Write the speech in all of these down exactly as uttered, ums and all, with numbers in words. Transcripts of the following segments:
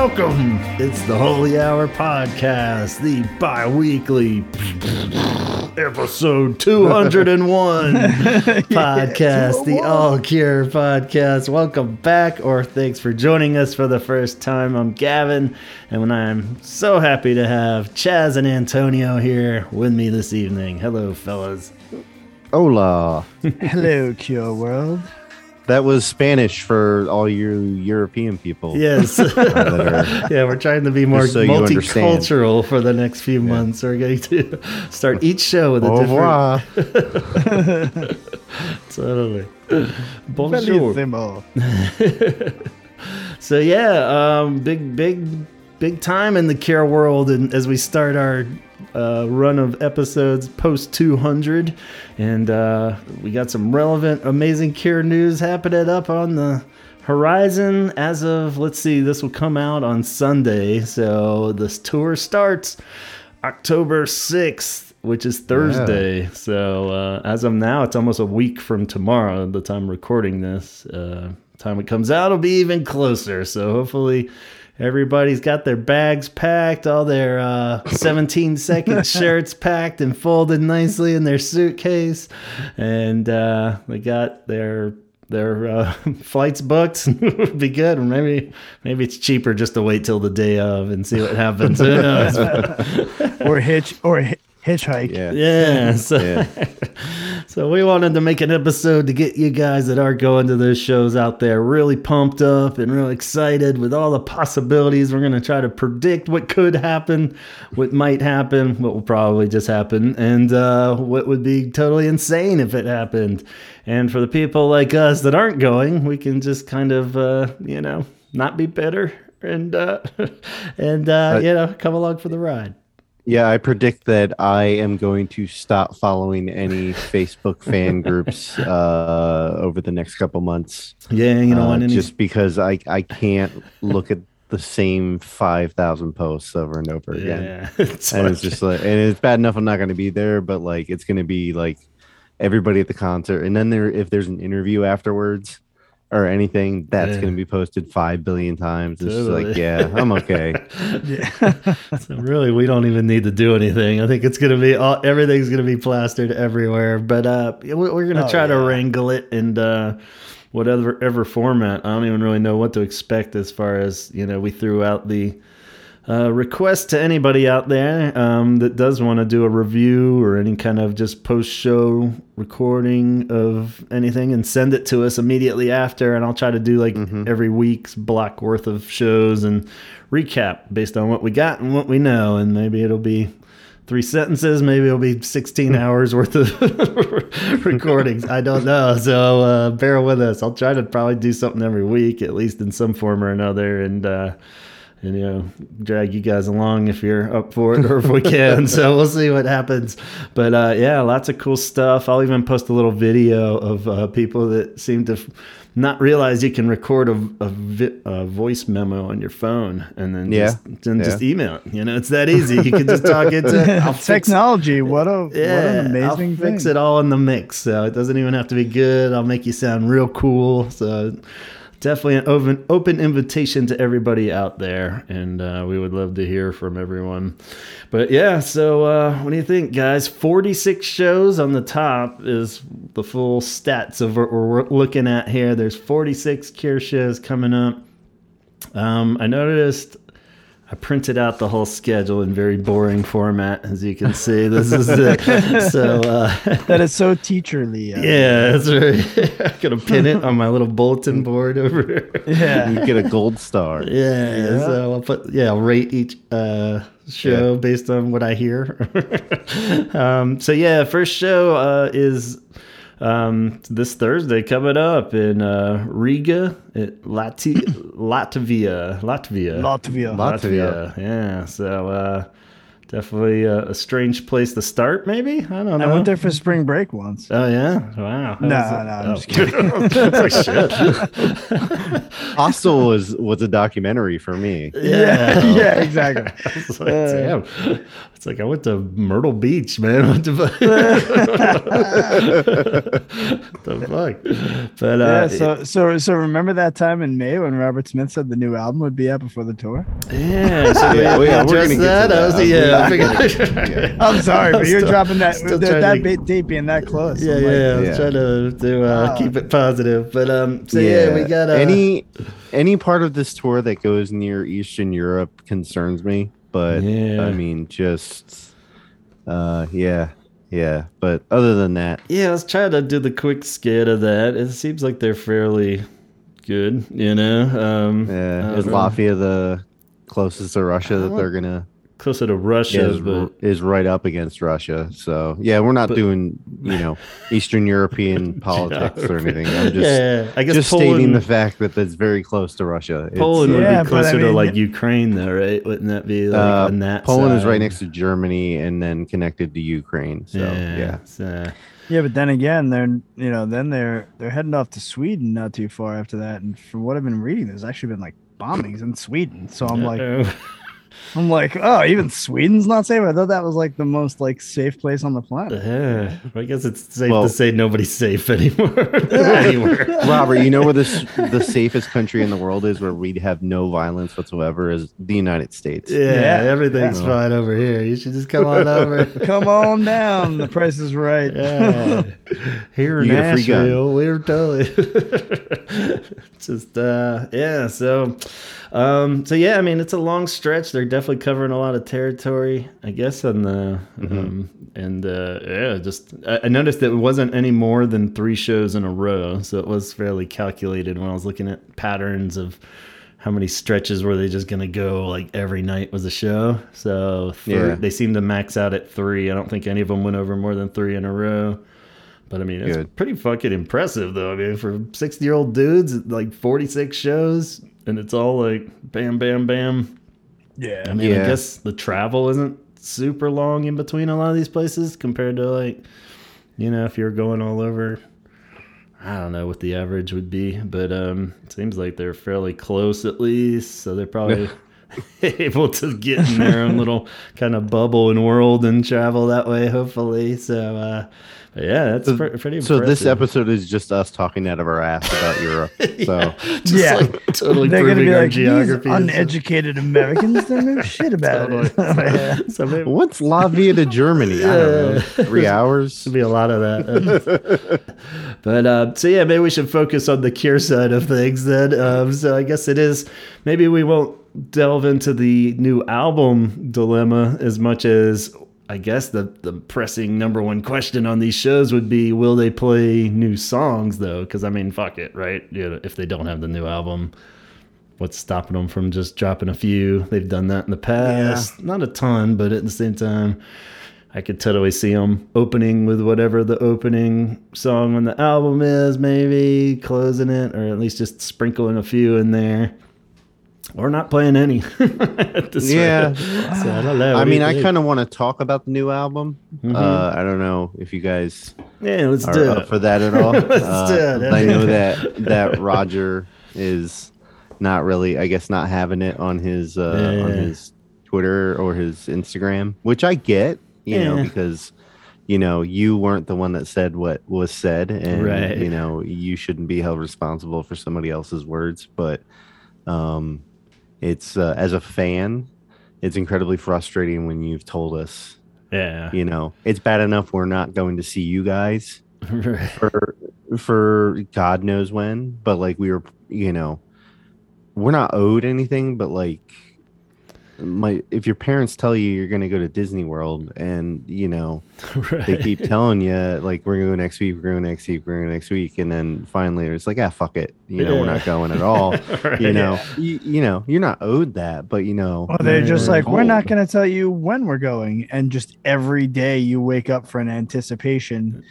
Welcome. It's the Holy Hour Podcast, the bi-weekly episode two hundred one podcast, the All Cure Podcast. Welcome back, or thanks for joining us for the first time. I'm Gavin, and I'm so happy to have Chaz and Antonio here with me this evening. Hello, fellas. Hola. Hello, Cure World. That was Spanish for all you European people. Yes. Uh, yeah, we're trying to be more so multicultural for the next few yeah. months. We're going to start each show with a Au revoir. different... Totally. Bonjour. So, yeah, um, big, big, big time in the Cure world, and as we start our... Uh, run of episodes post two hundred, and uh, we got some relevant, amazing Cure news happening up on the horizon. As of, let's see, this will come out on Sunday, so this tour starts October sixth, which is Thursday. Yeah. So uh, as of now, it's almost a week from tomorrow, the time I'm recording this. Uh, time it comes out, it'll be even closer. So hopefully everybody's got their bags packed, all their uh, seventeen-second shirts packed and folded nicely in their suitcase, and uh, they got their their uh, flights booked. It'd be good. Or maybe maybe it's cheaper just to wait till the day of and see what happens. Who knows? or hitch or hitch. Hitchhike. Yeah. yeah, so, yeah. So we wanted to make an episode to get you guys that are going to those shows out there really pumped up and really excited with all the possibilities. We're going to try to predict what could happen, what might happen, what will probably just happen, and uh, what would be totally insane if it happened. And for the people like us that aren't going, we can just kind of, uh, you know, not be bitter and, uh, and uh, you know, come along for the ride. Yeah, I predict that I am going to stop following any Facebook fan groups uh, over the next couple months. Yeah, you know, uh, any... just because I, I can't look at the same five thousand posts over and over again. Yeah, it's and it's just like, and it's bad enough I'm not going to be there, but like it's going to be like everybody at the concert, and then there if there's an interview afterwards or anything, that's yeah. going to be posted five billion times. It's totally. Like, yeah, I'm okay. yeah. So really, we don't even need to do anything. I think it's going to be, all, everything's going to be plastered everywhere. But uh, we're going to try oh, yeah. to wrangle it in uh, whatever ever format. I don't even really know what to expect as far as, you know, we threw out the uh, request to anybody out there um, that does want to do a review or any kind of just post-show recording of anything, and send it to us immediately after, and I'll try to do like mm-hmm. every week's block worth of shows and recap based on what we got and what we know, and maybe it'll be three sentences, maybe it'll be sixteen hours worth of recordings. I don't know, so uh, bear with us. I'll try to probably do something every week, at least in some form or another, and uh and, you know, drag you guys along if you're up for it or if we can. So we'll see what happens. But, uh, yeah, lots of cool stuff. I'll even post a little video of uh, people that seem to f- not realize you can record a, a, vi- a voice memo on your phone and then yeah. just, then yeah. just email it. You know, it's that easy. You can just talk into I'll technology. Fix, what, a, yeah, what an amazing I'll thing. I'll fix it all in the mix. So it doesn't even have to be good. I'll make you sound real cool. So... definitely an open, open invitation to everybody out there, and uh, we would love to hear from everyone. But yeah, so uh, what do you think, guys? forty-six shows on the top is the full stats of what we're looking at here. There's forty-six Cure shows coming up. Um, I noticed I printed out the whole schedule in very boring format, as you can see. This is it. So uh, that is so teacherly. Uh, yeah, that's right. I'm gonna pin it on my little bulletin board over here. Yeah, you get a gold star. Yeah, yeah. So I'll put yeah, I'll rate each uh, show yeah. based on what I hear. um, so yeah, first show uh, is. Um, this Thursday coming up in uh, Riga, at Lati- Latvia. Latvia. Latvia. Latvia. Yeah. So uh, definitely uh, a strange place to start, maybe? I don't know. I went there for spring break once. Oh, yeah? Wow. How no, no, I'm oh. just kidding. It's like, shit. Hostel was, was a documentary for me. Yeah. Yeah, yeah exactly. I was like, damn. It's like, I went to Myrtle Beach, man. What the fuck? What the fuck? But, yeah, uh, so, so, so remember that time in May when Robert Smith said the new album would be out before the tour? Yeah. So yeah, we, yeah, we're going to get to that. I was, yeah, yeah. I'm sorry, but you're still dropping that, that, that to, date being that close. Yeah, I'm like, yeah. I was yeah. trying to, to uh, oh. keep it positive. But, um, so yeah, yeah we got uh, any any part of this tour that goes near Eastern Europe concerns me. But yeah. I mean, just uh, yeah, yeah. But other than that, yeah, I was trying to do the quick skit of that. It seems like they're fairly good, you know. Um, yeah, is Latvia the closest to Russia that they're gonna? Closer to Russia is, but, is right up against Russia. So yeah, we're not but, doing you know Eastern European politics or anything. I'm just yeah, yeah. I guess just Poland, stating the fact that that's very close to Russia. Poland it's, would yeah, be closer I mean, to like Ukraine though, right? Wouldn't that be like uh, on that Poland side? Is right next to Germany and then connected to Ukraine. So yeah. Yeah, so. yeah but then again they're you know, then they're they're heading off to Sweden not too far after that. And from what I've been reading, there's actually been like bombings in Sweden. So I'm Uh-oh. like I'm like, oh, even Sweden's not safe. I thought that was like the most like safe place on the planet. Yeah, I guess it's safe well, to say nobody's safe anymore. Anywhere. Robert, you know where this the safest country in the world is, where we'd have no violence whatsoever, is the United States. Yeah, yeah. everything's yeah. fine over here. You should just come on over. Come on down. The price is right. Yeah. Here in you Nashville, we're totally just uh, yeah. So, um, so yeah, I mean, it's a long stretch. They're definitely covering a lot of territory, I guess, on the mm-hmm. um, and uh, yeah, just I, I noticed that it wasn't any more than three shows in a row, so it was fairly calculated when I was looking at patterns of how many stretches were they just gonna go, like every night was a show. So three, yeah. they seemed to max out at three. I don't think any of them went over more than three in a row. But I mean, it's Good. pretty fucking impressive, though. I mean, for sixty-year-old dudes, like forty-six shows, and it's all like bam, bam, bam. Yeah, I mean, yeah. I guess the travel isn't super long in between a lot of these places compared to like, you know, if you're going all over, I don't know what the average would be, but um, it seems like they're fairly close at least, so they're probably able to get in their own little kind of bubble and world and travel that way, hopefully. So, uh, yeah, that's so, pr- pretty impressive. So this episode is just us talking out of our ass about Europe. So yeah, just yeah. like totally proving our like, geography. These uneducated Americans don't know shit about totally. it. Yeah. So maybe, what's Latvia to Germany? Yeah. I don't know. Three hours? There'll be a lot of that. But uh, so yeah, maybe we should focus on the Cure side of things then. Um, so I guess it is. Maybe we won't delve into the new album dilemma as much as, I guess the, the pressing number one question on these shows would be, will they play new songs, though? Because, I mean, fuck it, right? You know, if they don't have the new album, what's stopping them from just dropping a few? They've done that in the past. Yeah. Not a ton, but at the same time, I could totally see them opening with whatever the opening song on the album is, maybe closing it, or at least just sprinkling a few in there. Or not playing any. Yeah. So I don't know. I mean, I kind of want to talk about the new album. Mm-hmm. Uh, I don't know if you guys yeah, let's are do up it. for that at all. let's uh, do it. I know that, that Roger is not really, I guess, not having it on his uh, yeah, yeah. on his Twitter or his Instagram, which I get, you yeah. know, because, you know, you weren't the one that said what was said. And, right. you know, you shouldn't be held responsible for somebody else's words. But, um, it's uh, as a fan, it's incredibly frustrating when you've told us, yeah, you know, it's bad enough we're not going to see you guys for for God knows when, but like we were, you know, we're not owed anything. But like, my if your parents tell you you're going to go to Disney World and you know right. they keep telling you like we're going to go next week, we're going to go next week, we're going to go next week, and then finally it's like ah fuck it, you know yeah. we're not going at all. right. You know, you, you know you're not owed that, but you know well, they're just like old. We're not going to tell you when we're going, and just every day you wake up for an anticipation.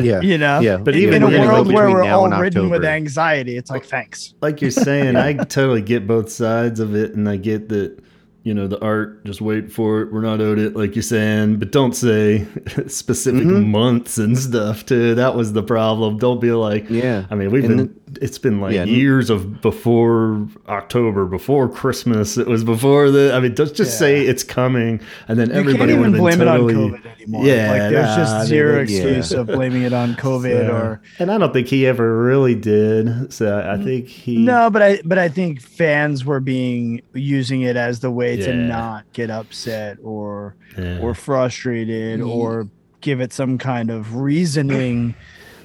yeah, you know, yeah. But even in a world where we're all ridden with anxiety, it's like thanks. Like you're saying, I totally get both sides of it, and I get that. You know, the art, just wait for it. We're not owed it, like you're saying. But don't say specific mm-hmm. months and stuff, too. That was the problem. Don't be like, yeah. I mean, we've and been it's been like yeah, years of before October, before Christmas. It was before the, I mean, just just yeah. say it's coming. And then you everybody can't even blame totally, it on COVID anymore. Yeah. Like there's nah, just zero I mean, excuse yeah. of blaming it on COVID so, or, and I don't think he ever really did. So I think he, no, but I, but I think fans were being using it as the way yeah. to not get upset or, yeah. or frustrated mm-hmm. or give it some kind of reasoning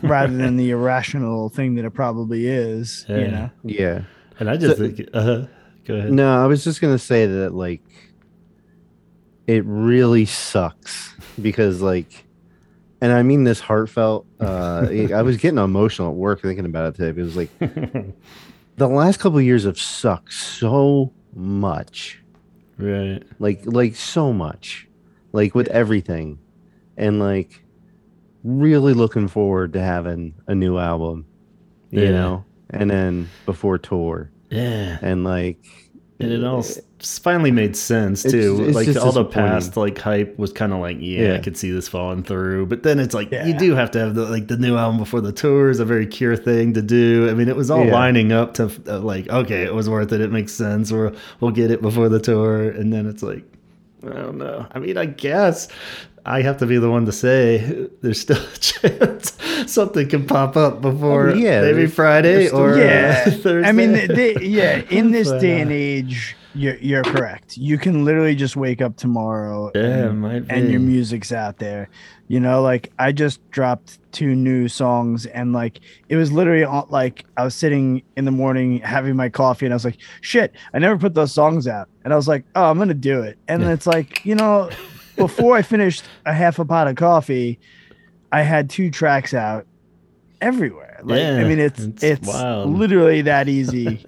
rather than the irrational thing that it probably is, yeah. you know? Yeah. And I just so, think, uh, go ahead. No, I was just going to say that, like, it really sucks because, like, and I mean this heartfelt, uh, I was getting emotional at work thinking about it today. But it was like, the last couple of years have sucked so much. Right. Like, like so much. Like, with everything. And, like, really looking forward to having a new album, you yeah. know, and then before tour, yeah, and like, and it all it, finally made sense too. It's, it's like all the past like hype was kind of like, yeah, yeah, I could see this falling through, but then it's like yeah. you do have to have the like the new album before the tour is a very Cure thing to do. I mean, it was all yeah. lining up to uh, like, okay, it was worth it. It makes sense. We're, we'll get it before the tour, and then it's like, I don't know. I mean, I guess. I have to be the one to say there's still a chance something can pop up before oh, yeah, maybe Friday still, or yeah. uh, Thursday. I mean, they, they, yeah, in this but, day and age, you're, you're correct. You can literally just wake up tomorrow yeah, and, might be. and your music's out there. You know, like I just dropped two new songs and like it was literally on, like I was sitting in the morning having my coffee and I was like, shit, I never put those songs out. And I was like, oh, I'm going to do it. And yeah. it's like, you know... Before I finished a half a pot of coffee, I had two tracks out everywhere. Like, yeah, I mean, it's it's, it's literally that easy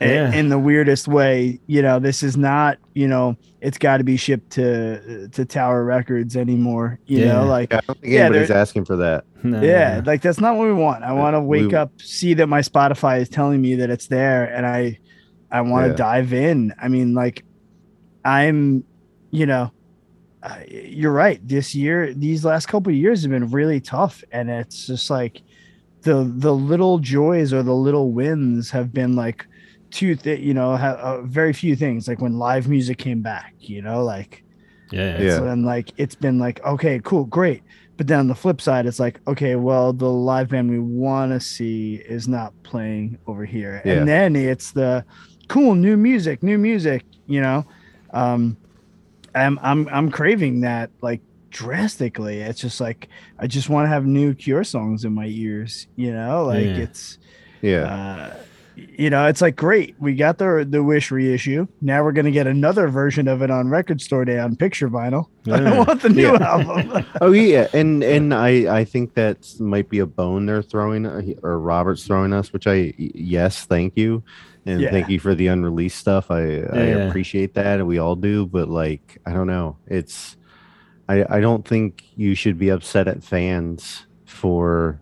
yeah. in, in the weirdest way. You know, this is not, you know, it's got to be shipped to to Tower Records anymore. You yeah. know, like, yeah, I don't think yeah, anybody's asking for that. No, yeah, no. Like that's not what we want. I want to wake we, up, see that my Spotify is telling me that it's there, and I I want to yeah. dive in. I mean, like, I'm, you know. Uh, you're right. This year, these last couple of years have been really tough, and it's just like the the little joys or the little wins have been like two, th- you know, ha- uh, very few things. Like when live music came back, you know, like yeah, yeah. And like it's been like okay, cool, great. But then on the flip side, it's like okay, well, the live band we want to see is not playing over here, yeah. and then it's the cool new music, new music, you know. Um, I'm I'm I'm craving that like drastically. It's just like I just want to have new Cure songs in my ears, you know. Like yeah. it's, yeah, uh, you know, it's like great. We got the the Wish reissue. Now we're gonna get another version of it on Record Store Day on picture vinyl. Yeah. I want the new yeah. album. oh yeah, and and I I think that might be a bone they're throwing or Robert's throwing us, which I yes, thank you. And yeah. thank you for the unreleased stuff. I, yeah, I appreciate yeah. that. And we all do. But, like, I don't know. It's I, I don't think you should be upset at fans for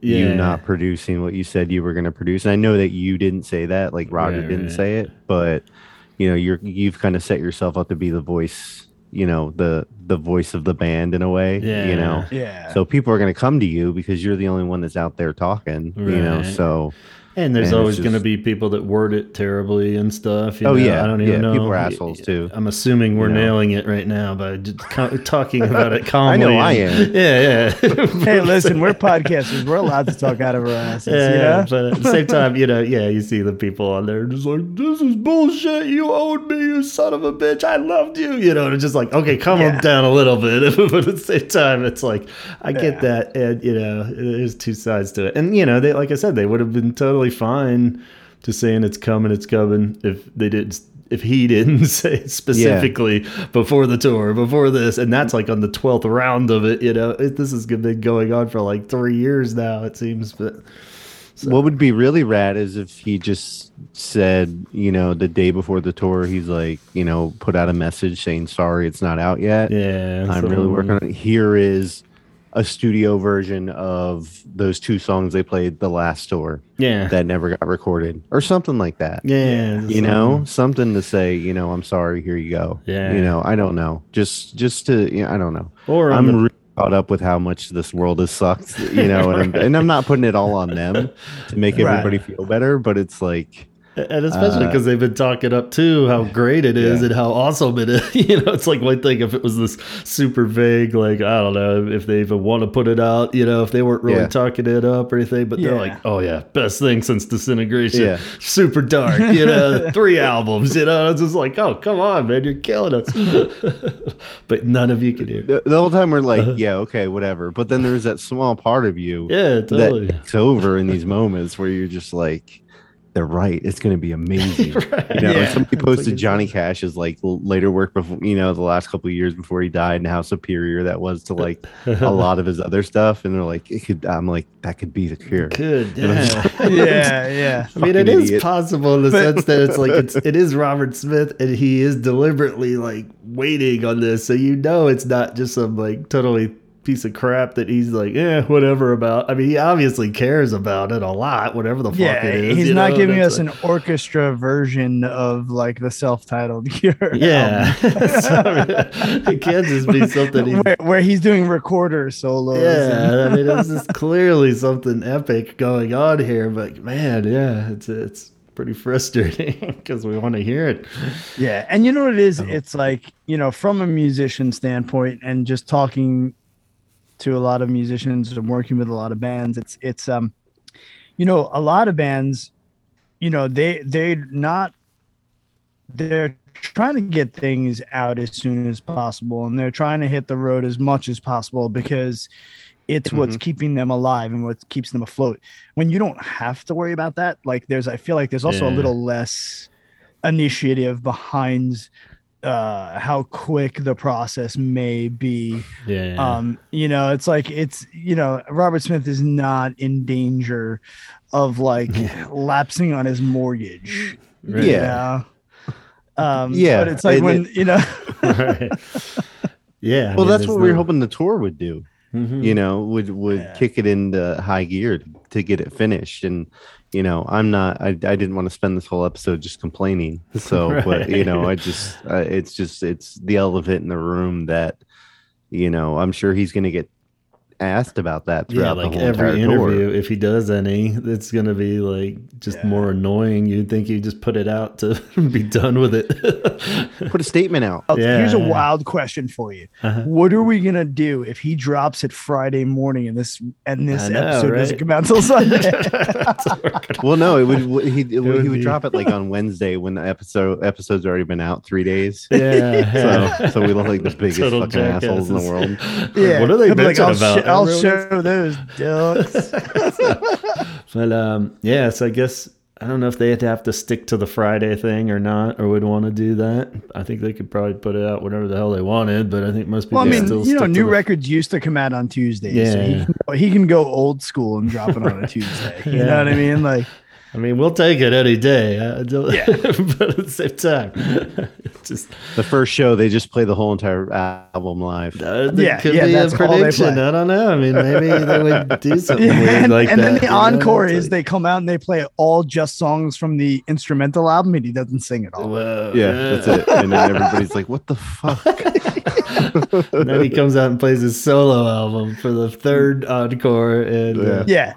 yeah. you not producing what you said you were going to produce. And I know that you didn't say that. Like, Roger right, didn't right. say it. But, you know, you're, you've kind of set yourself up to be the voice, you know, the, the voice of the band in a way. Yeah. You know? Yeah. So people are going to come to you because you're the only one that's out there talking. Right. You know? So... And there's and always just, going to be people that word it terribly and stuff. You oh, know? yeah. I don't even yeah, know. People are assholes, too. I'm assuming we're you know? nailing it right now by just co- talking about it calmly. I know I am. Yeah, yeah. Hey, listen, we're podcasters. We're allowed to talk out of our asses. Yeah, you know? But at the same time, you know, yeah, you see the people on there just like, this is bullshit. You owed me, you son of a bitch. I loved you. You know, and it's just like, okay, calm yeah. down a little bit. But at the same time, it's like, I yeah. get that. And, you know, there's two sides to it. And, you know, they like I said, they would have been totally fine to saying it's coming it's coming if they didn't if he didn't say it specifically yeah. before the tour before this and that's like on the twelfth round of it you know it, this has been going on for like three years now it seems but so. What would be really rad is if he just said you know the day before the tour he's like you know put out a message saying sorry it's not out yet yeah I'm so. really working on it here is a studio version of those two songs they played the last tour yeah that never got recorded or something like that yeah you know um, something to say you know I'm sorry here you go yeah you know I don't know just just to you know, I don't know or I'm the, really caught up with how much this world has sucked, you know, right. and, I'm, and I'm not putting it all on them to make everybody right. feel better, but it's like... And especially because uh, they've been talking up, too, how great it is yeah. and how awesome it is. You know, it's like one thing if it was this super vague, like, I don't know, if they even want to put it out, you know, if they weren't really yeah. talking it up or anything. But yeah. they're like, oh, yeah, best thing since Disintegration. Yeah. Super dark, you know, three albums, you know. It's just like, oh, come on, man, you're killing us. But none of you can hear. The, the whole time we're like, uh-huh. yeah, okay, whatever. But then there's that small part of you yeah, totally. that it's over in these moments where you're just like, they're right. It's going to be amazing. right. You know, yeah. somebody posted Johnny Cash's like later work before, you know, the last couple of years before he died, and how superior that was to like a lot of his other stuff. And they're like, it could. I'm like, that could be The Cure. Good. Yeah. Just, yeah, yeah. I mean, it idiot. is possible in the sense that it's like it's it is Robert Smith, and he is deliberately like waiting on this, so you know it's not just some like totally piece of crap that he's like, eh, whatever about. I mean, he obviously cares about it a lot, whatever the fuck yeah, it is. He's not know? giving That's us like... an orchestra version of like the self-titled Cure. Yeah. Sorry. It can't just be something he... where, where he's doing recorder solos. Yeah, and... I mean, this is clearly something epic going on here, but man, yeah, it's it's pretty frustrating because we want to hear it. Yeah, and you know what it is? Oh. It's like, you know, from a musician standpoint and just talking to a lot of musicians and working with a lot of bands, it's it's um you know, a lot of bands, you know, they they're not they're trying to get things out as soon as possible, and they're trying to hit the road as much as possible because it's mm-hmm. what's keeping them alive and what keeps them afloat. When you don't have to worry about that, like there's I feel like there's also yeah. a little less initiative behind Uh, how quick the process may be. Yeah. Um, you know, it's like, it's, you know, Robert Smith is not in danger of like lapsing on his mortgage. Right. Yeah. You know? Um, yeah. But it's like and when, it, you know, right. yeah. I well, mean, that's what no... we were hoping the tour would do, mm-hmm. you know, would, would yeah. kick it into high gear to, to get it finished. And, you know, I'm not, I, I didn't want to spend this whole episode just complaining. So, right. but, you know, I just, uh, it's just, it's the elephant in the room that, you know, I'm sure he's going to get asked about that throughout yeah, like the whole every interview. Tour. If he does any, it's going to be like just yeah. more annoying. You'd think you just put it out to be done with it. Put a statement out. Yeah. Here's a wild question for you. Uh-huh. What are we going to do if he drops it Friday morning and this and this know, episode right? doesn't come out till Sunday? Well, no, it would he it would, he would drop it like on Wednesday when the episode episode's already been out three days. Yeah. So, so we look like the biggest Total fucking jackasses. assholes in the world. Yeah. What are they bitching like, about? Shit, I'll show those ducks. But um, yeah, so I guess I don't know if they had to have to stick to the Friday thing or not, or would want to do that. I think they could probably put it out whatever the hell they wanted, but I think most people. Well, I mean, still you know, new the... records used to come out on Tuesdays. Yeah, so he can, go, he can go old school and drop it on a Tuesday. You yeah. know what I mean? Like, I mean, we'll take it any day. I don't, yeah. but at the same time. Just the first show they just play the whole entire album live. Uh, yeah, could yeah, be that's a prediction. I don't know. I mean, maybe they would do something yeah, weird and, like and that. And then the encore know? is they come out and they play all just songs from the instrumental album, and he doesn't sing at all. Whoa, yeah, yeah, that's it. And then everybody's like, "What the fuck?" And then he comes out and plays his solo album for the third encore, and uh, yeah,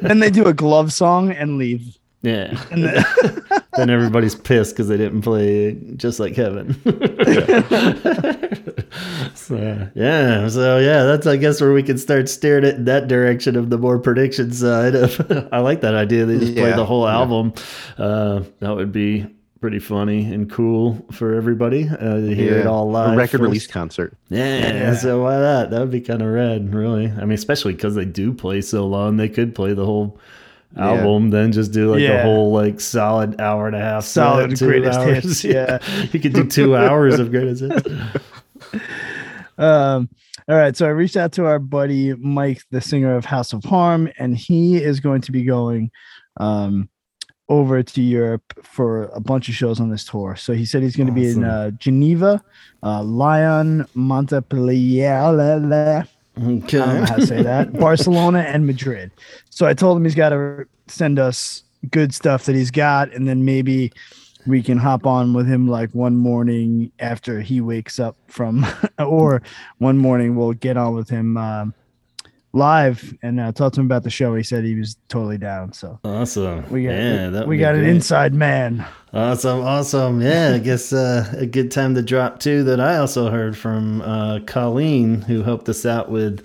then they do a glove song and leave. Yeah. And the- then everybody's pissed because they didn't play Just Like Heaven. so, yeah. So, yeah, that's, I guess, where we can start steering it in that direction of the more prediction side. Of, I like that idea. They just yeah. play the whole album. Yeah. Uh, that would be pretty funny and cool for everybody uh, to hear yeah. it all live. A record first. release concert. Yeah, yeah, so why not? That would be kind of rad, really. I mean, especially because they do play so long, they could play the whole album yeah. then just do like yeah. a whole like solid hour and a half solid greatest hits. yeah You could do two hours of greatest hits. Um all right, so I reached out to our buddy Mike, the singer of House of Harm, and he is going to be going um over to Europe for a bunch of shows on this tour. So he said he's going to awesome. be in uh, Geneva, uh Lyon, Montpellier, la, la. Okay. I don't know how to say that. Barcelona and Madrid. So I told him he's got to send us good stuff that he's got, and then maybe we can hop on with him like one morning after he wakes up from, or one morning we'll get on with him um, live and uh, talk to him about the show. He said he was totally down. So awesome. We got, yeah, we, we got an inside man. Awesome. Awesome. Yeah. I guess uh, a good time to drop too, that I also heard from uh, Colleen, who helped us out with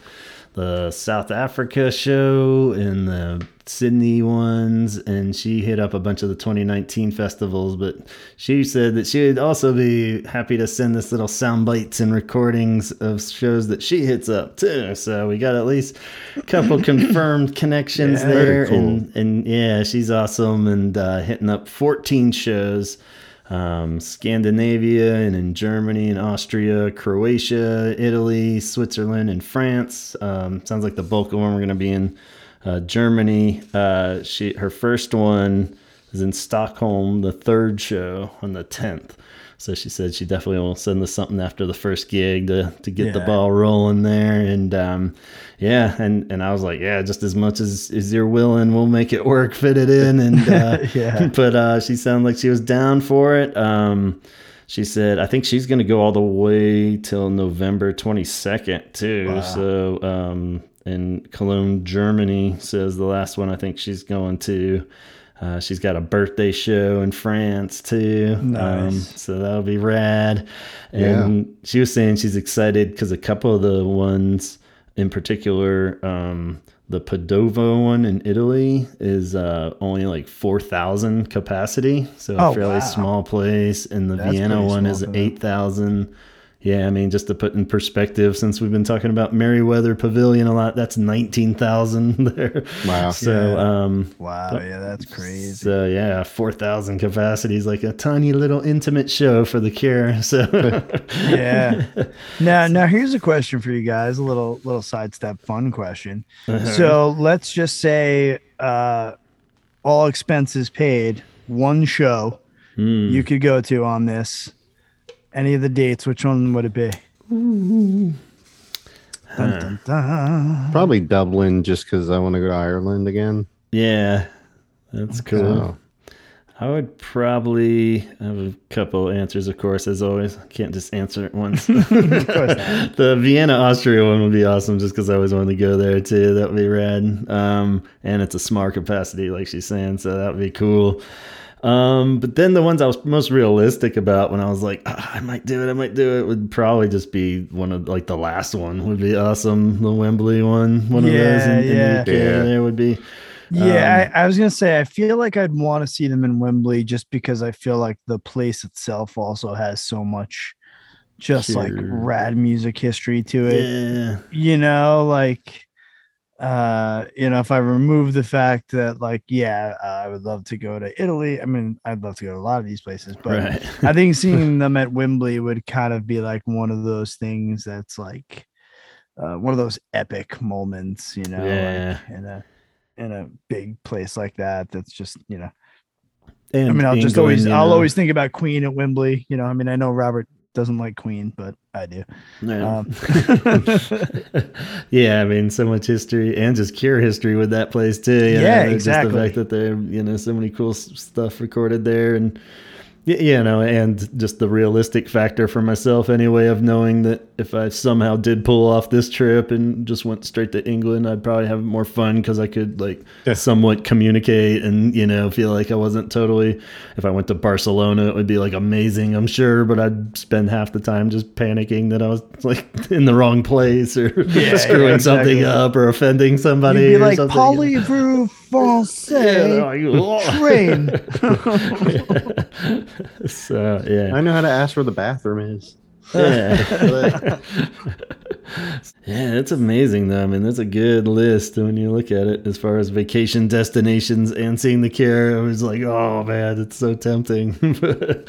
the South Africa show and the Sydney ones, and she hit up a bunch of the twenty nineteen festivals, but she said that she would also be happy to send us little sound bites and recordings of shows that she hits up too. So we got at least a couple confirmed connections yeah, there. Cool. And, and yeah, she's awesome, and uh, hitting up fourteen shows. Um, Scandinavia and in Germany and Austria, Croatia, Italy, Switzerland, and France. Um, sounds like the bulk of them are going to be in uh, Germany. Uh, she her first one is in Stockholm, the third show on the tenth. So she said she definitely will send us something after the first gig to, to get yeah. the ball rolling there. And um, yeah, and, and I was like, yeah, just as much as, as you're willing, we'll make it work, fit it in. And uh, yeah. But uh, she sounded like she was down for it. Um, she said, I think she's going to go all the way till November twenty-second too. Wow. So um, in Cologne, Germany, so is the last one I think she's going to. Uh, she's got a birthday show in France too. Nice. Um, so that'll be rad. And yeah. she was saying she's excited because a couple of the ones in particular, um, the Padova one in Italy is uh, only like four thousand capacity. So oh, a fairly wow. small place. And the That's Vienna one is eight thousand. Yeah, I mean, just to put in perspective, since we've been talking about Merriweather Pavilion a lot, that's nineteen thousand there. Wow. So, yeah. Um, wow, yeah, that's crazy. So, yeah, four thousand capacity is like a tiny little intimate show for The Cure. So, yeah. Now, now here's a question for you guys, a little little sidestep fun question. Uh-huh. So, let's just say uh, all expenses paid, one show mm. you could go to on this. Any of the dates, which one would it be? Dun, dun, dun. Probably Dublin, just because I want to go to Ireland again. Yeah, that's okay. Cool. I would probably have a couple answers, of course, as always. I can't just answer it once. Of course not. The Vienna, Austria one would be awesome just because I always wanted to go there, too. That would be rad. Um, and it's a small capacity, like she's saying, so that would be cool. Um, but then the ones I was most realistic about when I was like, oh, I might do it, I might do it would probably just be one of like the last one would be awesome. The Wembley one, one yeah, of those in, yeah. in the U K yeah. there would be. Yeah. Um, I, I was going to say, I feel like I'd want to see them in Wembley just because I feel like the place itself also has so much just sure. like rad music history to it, yeah. you know, like. Uh, you know, if I remove the fact that, like, yeah, uh, I would love to go to Italy. I mean, I'd love to go to a lot of these places, but right. I think seeing them at Wembley would kind of be like one of those things that's like uh, one of those epic moments, you know, yeah. like in a in a big place like that. That's just, you know, and I mean, I'll England, just always, you know. I'll always think about Queen at Wembley. You know, I mean, I know Robert doesn't like Queen, but I do. Yeah. Um. yeah, I mean, so much history and just Cure history with that place too. You yeah, know, exactly. Just the fact that there, you know, so many cool stuff recorded there, and you know, and just the realistic factor for myself anyway of knowing that if I somehow did pull off this trip and just went straight to England, I'd probably have more fun because I could like yeah. somewhat communicate and, you know, feel like I wasn't totally, if I went to Barcelona, it would be like amazing, I'm sure, but I'd spend half the time just panicking that I was like in the wrong place or yeah, screwing yeah, exactly. something up or offending somebody. You'd be like, Polyvru Francais train. So, yeah. I know how to ask where the bathroom is. Yeah. yeah, it's amazing though. I mean, that's a good list when you look at it as far as vacation destinations and seeing The Cure. I was like, oh man, it's so tempting. But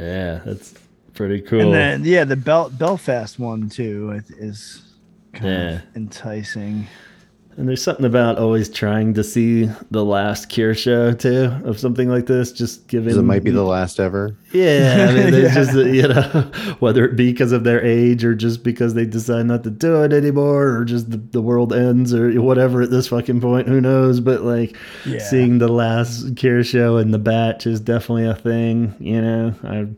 yeah, that's pretty cool. And then yeah, the Bel- Belfast one too is kind yeah. of enticing. And there's something about always trying to see the last Cure show, too, of something like this, just giving... Because it might be the last ever. Yeah, I mean, there's yeah. just, you know, whether it be because of their age or just because they decide not to do it anymore or just the, the world ends or whatever at this fucking point, who knows? But, like, yeah. seeing the last Cure show in the batch is definitely a thing, you know? I...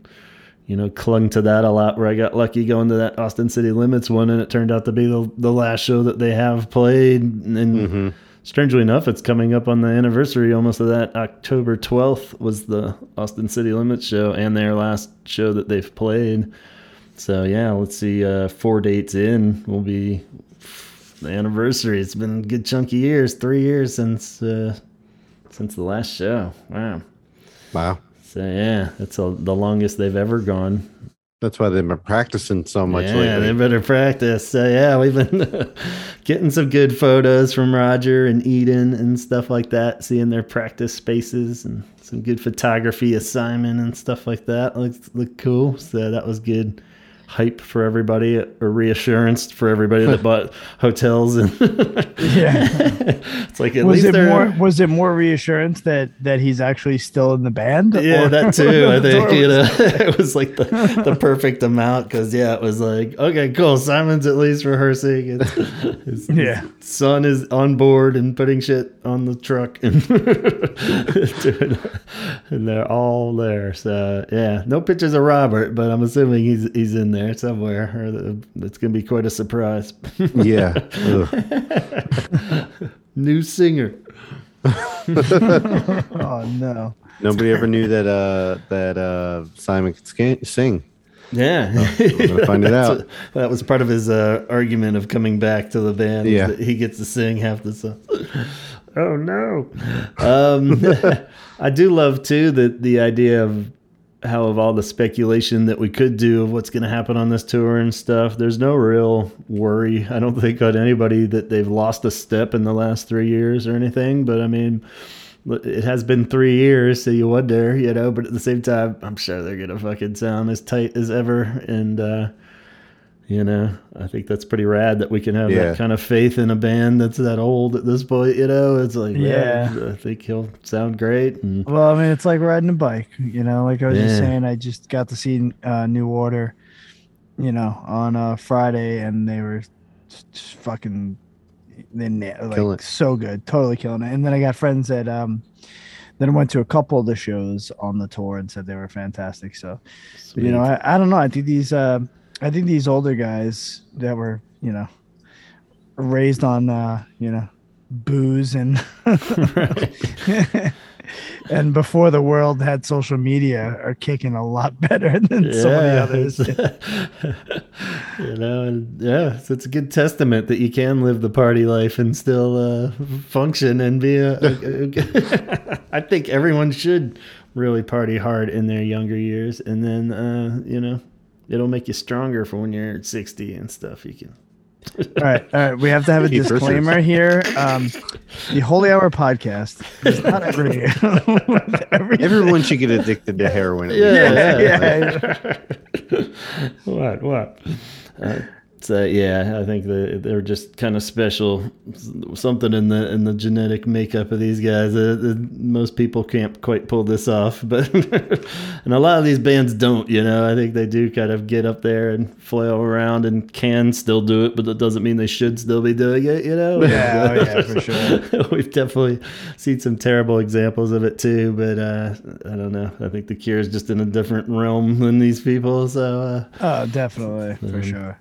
You know, clung to that a lot where I got lucky going to that Austin City Limits one, and it turned out to be the, the last show that they have played. And mm-hmm. strangely enough, it's coming up on the anniversary almost of that. October twelfth was the Austin City Limits show and their last show that they've played. So, yeah, let's see. Uh, four dates in will be the anniversary. It's been a good chunk of years, three years since uh, since the last show. Wow. Wow. So, yeah, that's a, the longest they've ever gone. That's why they've been practicing so much yeah, lately. Yeah, they better practice. So, yeah, we've been getting some good photos from Roger and Eden and stuff like that, seeing their practice spaces and some good photography of Simon and stuff like that. Looks look cool. So that was good hype for everybody, or reassurance for everybody that bought hotels. And yeah. It's like, at was least it more, was it more reassurance that, that he's actually still in the band? Yeah, or? That too. I think, you know, it was like the, the perfect amount. Cause yeah, it was like, okay, cool. Simon's at least rehearsing. It's, his, yeah. His son is on board and putting shit on the truck and, doing, and they're all there. So yeah, no pictures of Robert, but I'm assuming he's, he's in there. There somewhere, or the, it's gonna be quite a surprise. Yeah. New singer. Oh no! Nobody ever knew that uh, that uh, Simon could sca- sing. Yeah, oh, we're gonna find it out. What, that was part of his uh, argument of coming back to the band. Yeah, that he gets to sing half the song. Oh no! Um, I do love too that the idea of. How of all the speculation that we could do of what's going to happen on this tour and stuff, there's no real worry. I don't think on anybody that they've lost a step in the last three years or anything, but I mean, it has been three years. So you wonder, you know, but at the same time, I'm sure they're going to fucking sound as tight as ever. And, uh, you know, I think that's pretty rad that we can have yeah. that kind of faith in a band that's that old at this point, you know, it's like, yeah, yeah I think he'll sound great. And, well, I mean, it's like riding a bike, you know, like I was yeah. just saying, I just got to see uh, New Order, you know, on a Friday and they were just fucking, they like killing. So good, totally killing it. And then I got friends that, um, then I went to a couple of the shows on the tour and said they were fantastic. So, but, you know, I, I don't know. I think these, uh, I think these older guys that were, you know, raised on, uh, you know, booze and and before the world had social media are kicking a lot better than yeah. some of the others. You know, and yeah, so it's a good testament that you can live the party life and still uh, function and be a. a, a I think everyone should really party hard in their younger years, and then uh, you know. It'll make you stronger for when you're sixty and stuff. You can. All right. All right. We have to have a disclaimer here. Um, the Holy Hour podcast is not every Everyone should get addicted to heroin. Yeah. yeah, yeah. What? What? Uh, so, yeah, I think the, they're just kind of special. Something in the in the genetic makeup of these guys. Uh, the, most people can't quite pull this off, but and a lot of these bands don't, you know. I think they do kind of get up there and flail around and can still do it, but that doesn't mean they should still be doing it, you know. Yeah, oh, yeah for sure. We've definitely seen some terrible examples of it too, but uh, I don't know. I think The Cure is just in a different realm than these people. So, uh, oh, definitely, so, for sure.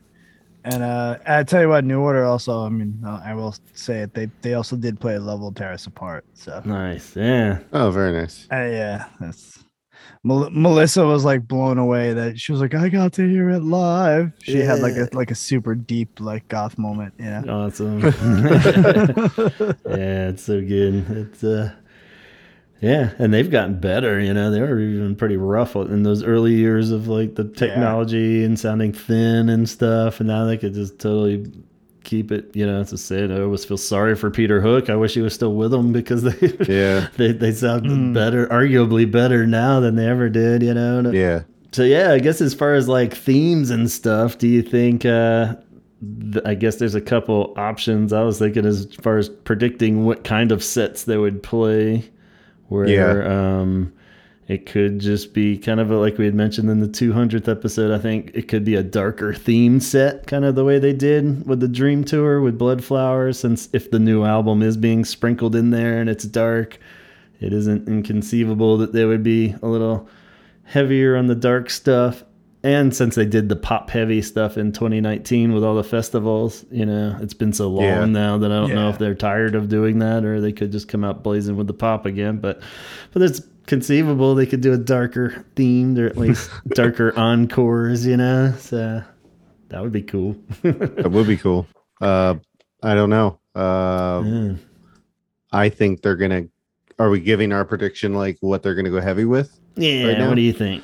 And uh, I tell you what, New Order also, I mean, I will say it, they, they also did play Level Tear Us Apart. So nice, yeah. Oh, very nice. Uh, yeah. That's... Mel- Melissa was like blown away that she was like, I got to hear it live. She yeah. had like a like a super deep like goth moment. Yeah. Awesome. Yeah, it's so good. It's uh yeah, and they've gotten better, you know. They were even pretty rough in those early years of, like, the technology yeah. and sounding thin and stuff, and now they could just totally keep it, you know, as I said, I always feel sorry for Peter Hook. I wish he was still with them because they yeah. they, they sound mm. better, arguably better now than they ever did, you know. Yeah. So, yeah, I guess as far as, like, themes and stuff, do you think... uh th- I guess there's a couple options I was thinking as far as predicting what kind of sets they would play, where yeah. um, it could just be kind of a, like we had mentioned in the two hundredth episode, I think it could be a darker themed set, kind of the way they did with the Dream Tour with Blood Flowers, since if the new album is being sprinkled in there and it's dark, it isn't inconceivable that they would be a little heavier on the dark stuff. And since they did the pop heavy stuff in twenty nineteen with all the festivals, you know, it's been so long yeah. now that I don't yeah. know if they're tired of doing that or they could just come out blazing with the pop again. But but it's conceivable they could do a darker themed or at least darker encores, you know. So that would be cool. That would be cool. Uh, I don't know. Uh, yeah. I think they're going to. Are we giving our prediction like what they're going to go heavy with? Yeah. Right now? What do you think?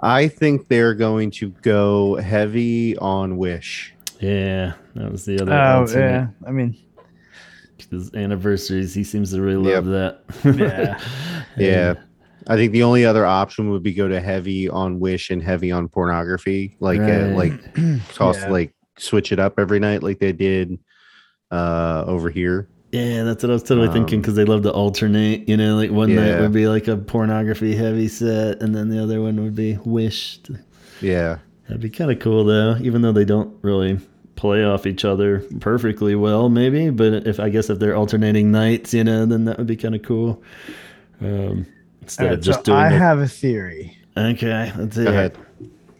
I think they're going to go heavy on Wish. Yeah, that was the other. Oh, answer. Yeah. I mean, his anniversaries, he seems to really yep. love that. Yeah. Yeah. I think the only other option would be go to heavy on Wish and heavy on Pornography. Like, right. uh, like, toss, yeah. like, switch it up every night like they did uh, over here. Yeah, that's what I was totally um, thinking, because they love to alternate, you know, like one yeah. night would be like a Pornography heavy set and then the other one would be Wished. Yeah. That'd be kind of cool, though, even though they don't really play off each other perfectly well, maybe. But if I guess if they're alternating nights, you know, then that would be kind of cool. Um, instead right, of just so doing I it. have a theory. Okay, let's hear it.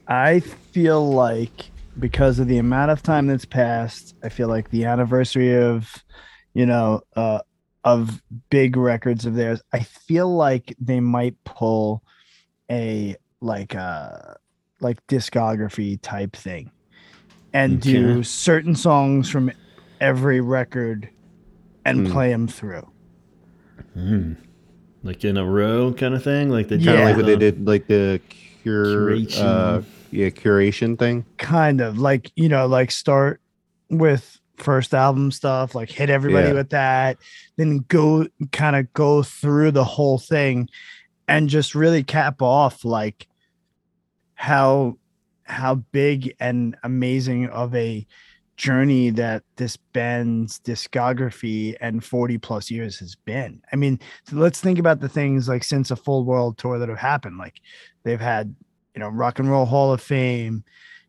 I feel like because of the amount of time that's passed, I feel like the anniversary of... you know, uh, of big records of theirs. I feel like they might pull a like a like discography type thing and okay. do certain songs from every record and mm. play them through. Mm. Like in a row kind of thing? Like they kind yeah. of like what they did, like the cure, curation. Uh, yeah, curation thing? Kind of. Like, you know, like start with... first album stuff, like hit everybody yeah. with that, then go kind of go through the whole thing and just really cap off like how how big and amazing of a journey that this band's discography and forty plus years has been. I mean, so let's think about the things like since a full world tour that have happened, like they've had, you know, Rock and Roll Hall of Fame,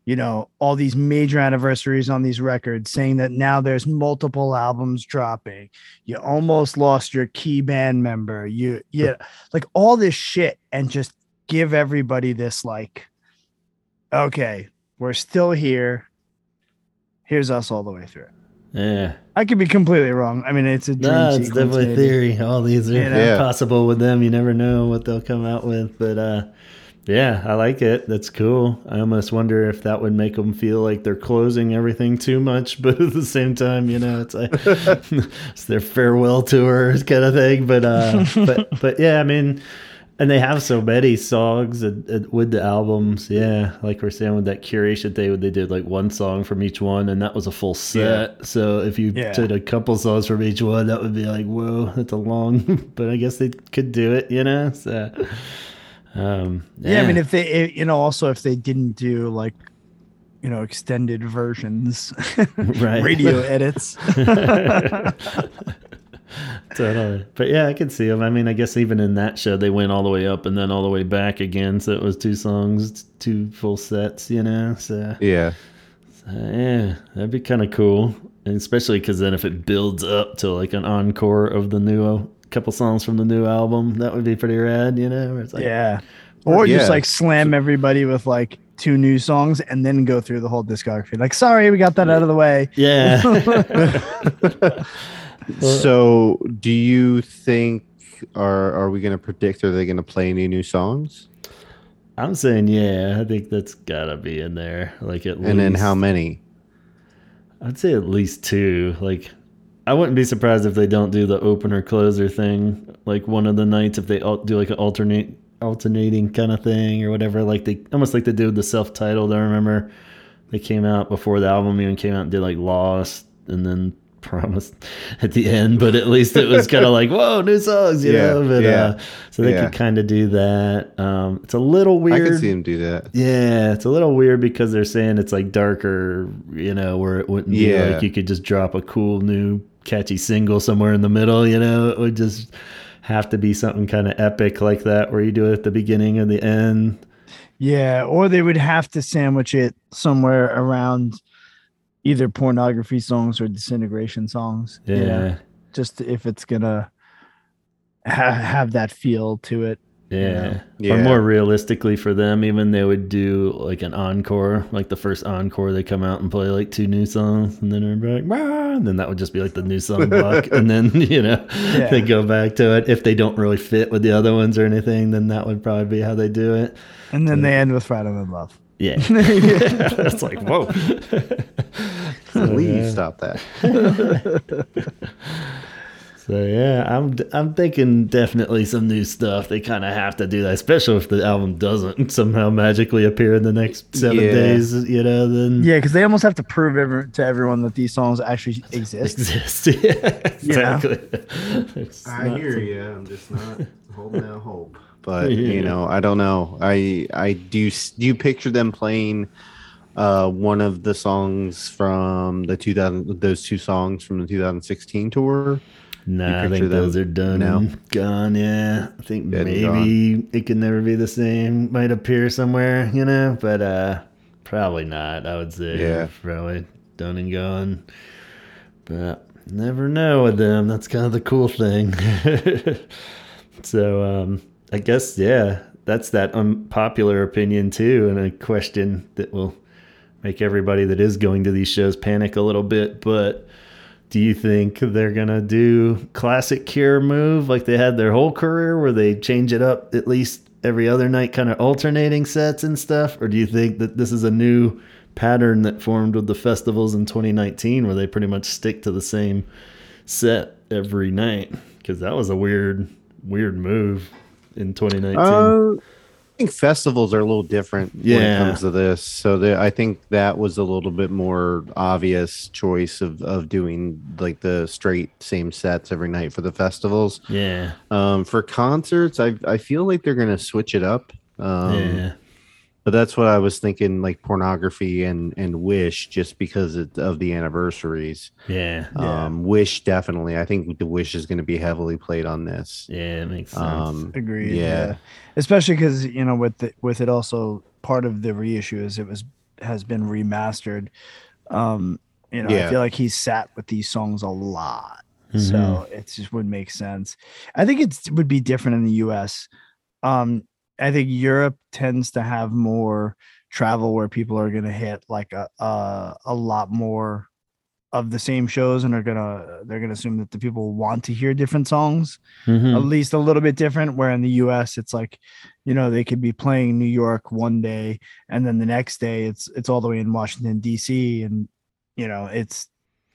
you know, all these major anniversaries on these records, saying that now there's multiple albums dropping. You almost lost your key band member. You, yeah, like all this shit, and just give everybody this, like, okay, we're still here. Here's us all the way through. Yeah. I could be completely wrong. I mean, it's a dream no, it's sequence, definitely maybe. Theory. All these are you know? yeah. possible with them. You never know what they'll come out with, but, uh, yeah, I like it. That's cool. I almost wonder if that would make them feel like they're closing everything too much, but at the same time, you know, it's like it's their farewell tour kind of thing. But uh, but but yeah, I mean, and they have so many songs and, and with the albums. Yeah, like we're saying with that curation thing, they did like one song from each one, and that was a full set. Yeah. So if you yeah. did a couple songs from each one, that would be like, whoa, that's a long. But I guess they could do it, you know. So. Um, yeah. yeah, I mean, if they, it, you know, also if they didn't do like, you know, extended versions, right? Radio edits. Totally. But yeah, I could see them. I mean, I guess even in that show, they went all the way up and then all the way back again. So it was two songs, two full sets, you know? So yeah, so, yeah, that'd be kind of cool. And especially because then if it builds up to like an encore of the new couple songs from the new album, that would be pretty rad, you know? It's like, yeah. Or yeah. just like slam everybody with like two new songs and then go through the whole discography. Like, sorry, we got that out of the way. Yeah. So do you think, are, are we going to predict, are they going to play any new songs? I'm saying, yeah, I think that's gotta be in there. Like at and least. And then how many? I'd say at least two. Like, I wouldn't be surprised if they don't do the opener closer thing, like one of the nights, if they do like an alternate alternating kind of thing or whatever, like they almost like they did with the self-titled. I remember they came out before the album even came out and did like Lost and then promised at the end, but at least it was kind of like, whoa, new songs, you yeah, know? But, yeah, uh, so they yeah. could kind of do that. Um, it's a little weird. I could see them do that. Yeah, it's a little weird because they're saying it's like darker, you know, where it wouldn't be yeah. like you could just drop a cool new catchy single somewhere in the middle, you know? It would just have to be something kind of epic like that where you do it at the beginning and the end. Yeah, or they would have to sandwich it somewhere around either pornography songs or disintegration songs. Yeah. You know, just if it's going to ha- have that feel to it. Yeah. You know? Yeah. Or more realistically for them, even they would do like an encore, like the first encore, they come out and play like two new songs and then everybody like, ah, and then that would just be like the new song block. And then, you know, yeah. they go back to it. If they don't really fit with the other ones or anything, then that would probably be how they do it. And then so, they end with Friday Night Love. Yeah. yeah. That's like, whoa. So, Leave, yeah. stop that. So yeah, I'm I'm thinking definitely some new stuff. They kind of have to do that, especially if the album doesn't somehow magically appear in the next seven yeah. days. You know, then yeah, because they almost have to prove every, to everyone that these songs actually exist. Exist, yeah, exactly. You know? I hear some... you. I'm just not holding out hope. But, you know, I don't know. I I do, do you picture them playing uh, one of the songs from the two thousand, those two songs from the two thousand sixteen tour? Nah, I think those are done now? And gone, yeah. I think Dead maybe it can never be the same. Might appear somewhere, you know, but uh, probably not, I would say. Yeah. Probably done and gone. But never know with them. That's kind of the cool thing. So, um... I guess, yeah, that's that unpopular opinion, too, and a question that will make everybody that is going to these shows panic a little bit. But do you think they're going to do classic Cure move like they had their whole career where they change it up at least every other night, kind of alternating sets and stuff? Or do you think that this is a new pattern that formed with the festivals in twenty nineteen where they pretty much stick to the same set every night? Because that was a weird, weird move. In twenty nineteen, uh, I think festivals are a little different yeah. when it comes to this. So the, I think that was a little bit more obvious choice of, of doing like the straight same sets every night for the festivals. Yeah. Um, for concerts, I I feel like they're gonna switch it up. Um, yeah. But that's what I was thinking, like Pornography and, and Wish, just because it, of the anniversaries. Yeah, um, yeah. Wish, definitely. I think the Wish is going to be heavily played on this. Yeah, it makes sense. Um, Agreed. Yeah. yeah. Especially because, you know, with the, with it also, part of the reissue is it was has been remastered. Um, you know, yeah. I feel like he's sat with these songs a lot. Mm-hmm. So it just would make sense. I think it's, it would be different in the U S. Um I think Europe tends to have more travel where people are going to hit like a, a a lot more of the same shows and are gonna they're gonna assume that the people want to hear different songs, mm-hmm. at least a little bit different. Where in the U S it's like, you know, they could be playing New York one day and then the next day it's it's all the way in Washington D C and you know it's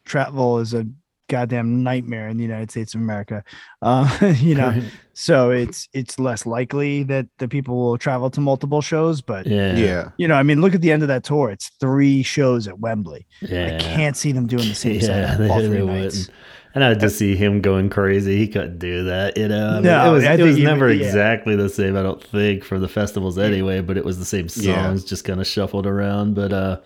travel is a goddamn nightmare in the United States of America, uh, you know. So it's it's less likely that the people will travel to multiple shows, but yeah, yeah. you know, I mean, look at the end of that tour; it's three shows at Wembley. Yeah. I can't see them doing the same yeah, set all three nights. And I just see him going crazy. He couldn't do that, you know. I mean, no, it was it was never even, yeah. exactly the same, I don't think, for the festivals anyway. But it was the same songs, yeah. just kind of shuffled around. But uh,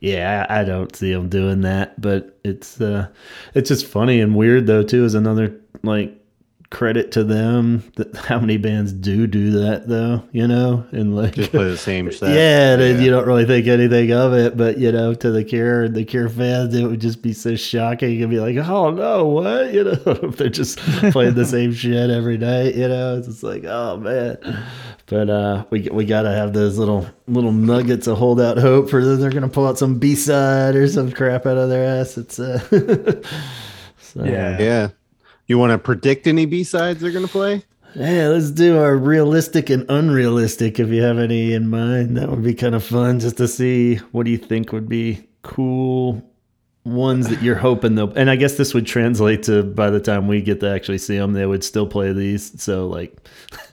yeah, I don't see him doing that, but it's uh, it's just funny and weird though too. Is another like credit to them that how many bands do do that though, you know, and like just play the same set. Yeah, yeah, you don't really think anything of it, but you know, to the Cure and the Cure fans, it would just be so shocking. You'd be like, oh no, what? You know, if they're just playing the same shit every night, you know, it's just like, oh man. But uh, we we gotta have those little little nuggets of holdout hope for them. They're gonna pull out some B side or some crap out of their ass. It's uh, so. yeah, yeah. You want to predict any B sides they're gonna play? Yeah, let's do our realistic and unrealistic. If you have any in mind, that would be kind of fun just to see what do you think would be cool ones that you're hoping they'll, and I guess this would translate to by the time we get to actually see them, they would still play these. So like,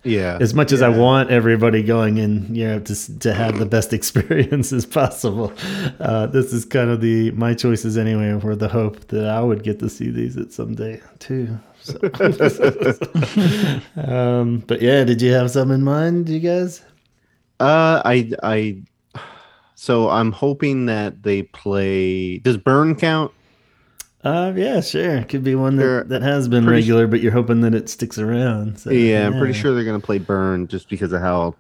yeah, as much yeah. as I want everybody going in Europe to to have the best experience as possible, uh, this is kind of the, my choices anyway, were the hope that I would get to see these at some day too. So. um, but yeah, did you have some in mind, you guys? Uh, I, I, So I'm hoping that they play. Does Burn count? Uh, yeah, sure. Could be one that, that has been pretty regular, but you're hoping that it sticks around. So, yeah, yeah, I'm pretty sure they're going to play Burn just because of how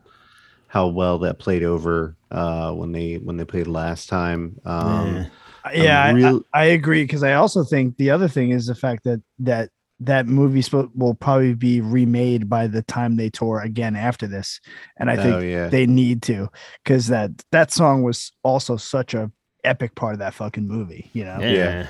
how well that played over uh, when they when they played last time. Um, yeah, yeah real- I, I agree, because I also think the other thing is the fact that that that movie will probably be remade by the time they tour again after this. And I think oh, yeah. they need to, because that, that song was also such a epic part of that fucking movie, you know? Yeah. Yeah.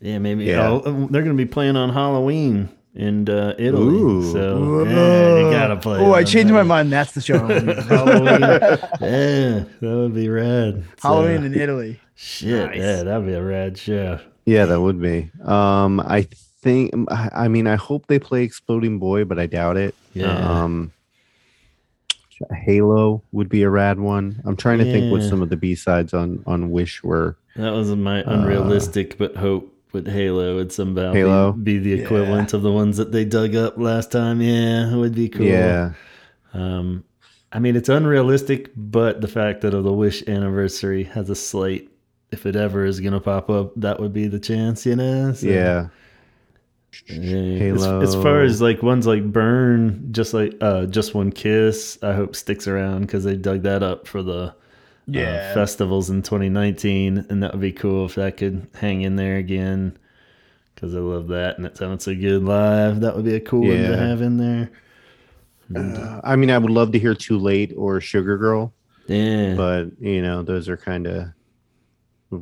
yeah maybe yeah. Oh, they're going to be playing on Halloween in uh, Italy. Ooh. So yeah, you gotta play. Oh, I changed that. my mind. That's the show. Halloween. Yeah. That would be rad. Halloween so, in Italy. Shit. Nice. Yeah. That'd be a rad show. Yeah, that would be. Um, I th- Thing, I mean, I hope they play Exploding Boy, but I doubt it. Yeah. Um, Halo would be a rad one. I'm trying to yeah. think what some of the B-sides on, on Wish were. That was my unrealistic, uh, but hope with Halo would somehow Halo? Be, be the equivalent yeah. of the ones that they dug up last time. Yeah, it would be cool. Yeah. Um, I mean, it's unrealistic, but the fact that of the Wish anniversary has a slate, if it ever is going to pop up, that would be the chance, you know? So. Yeah. Halo. As, as far as like ones like Burn, just like uh Just One Kiss, I hope sticks around because they dug that up for the yeah. uh, festivals in twenty nineteen, and that would be cool if that could hang in there again because I love that and it sounds so good live. That would be a cool yeah. one to have in there. And, uh, I mean, I would love to hear Too Late or Sugar Girl, yeah, but you know, those are kind of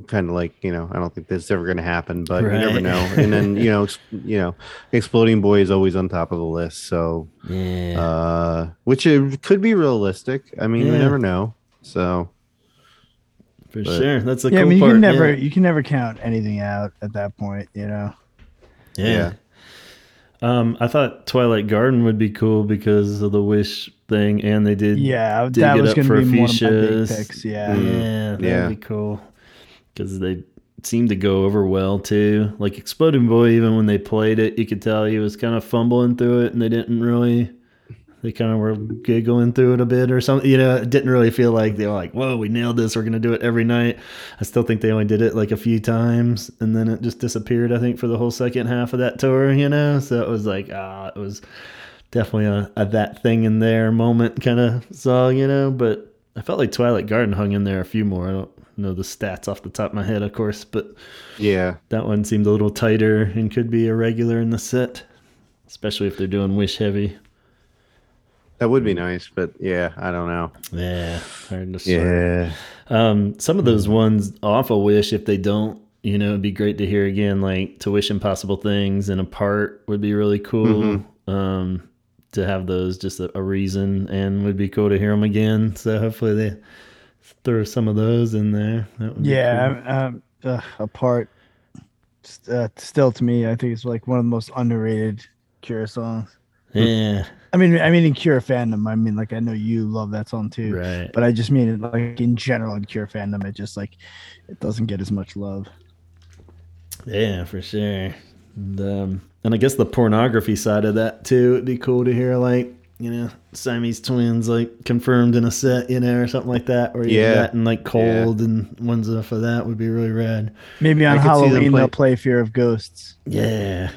kind of like, you know, I don't think that's ever going to happen, but right. you never know. And then, you know, ex- you know, Exploding Boy is always on top of the list. So, yeah. uh, which it could be realistic. I mean, yeah. you never know. So. For but, sure. That's a yeah, cool I mean, you part. Can never, yeah. You can never count anything out at that point, you know? Yeah. yeah. Um, I thought Twilight Garden would be cool because of the Wish thing. And they did. Yeah. That was going to be one of my big picks. Yeah. Yeah. That'd yeah. be cool. Because they seemed to go over well too. Like Exploding Boy, even when they played it, you could tell he was kind of fumbling through it, and they didn't really. They kind of were giggling through it a bit or something. You know, it didn't really feel like they were like, "Whoa, we nailed this. We're gonna do it every night." I still think they only did it like a few times, and then it just disappeared. I think for the whole second half of that tour, you know. So it was like, ah, it was definitely a, a that thing in there moment kind of song, you know. But I felt like Twilight Garden hung in there a few more. I don't know the stats off the top of my head, of course, but yeah, that one seemed a little tighter and could be a regular in the set, especially if they're doing Wish heavy. That would be nice, but yeah, I don't know. Yeah, hard to yeah. Um, some of those ones off of Wish, if they don't, you know, it'd be great to hear again. Like To Wish Impossible Things and Apart would be really cool. Mm-hmm. Um, to have those just a, a reason, and would be cool to hear them again. So hopefully they. Throw some of those in there. That would yeah, be cool. um, uh, Apart. Uh, still, to me, I think it's like one of the most underrated Cure songs. Yeah, I mean, I mean, in Cure fandom, I mean, like I know you love that song too, right? But I just mean it like in general in Cure fandom, it just like it doesn't get as much love. Yeah, for sure. And, um, and I guess the pornography side of that too. It'd be cool to hear like. You know, Siamese twins like confirmed in a set, you know, or something like that. Or yeah, that and like Cold yeah. and ones off of that would be really rad. Maybe on Halloween play. They'll play Fear of Ghosts. Yeah,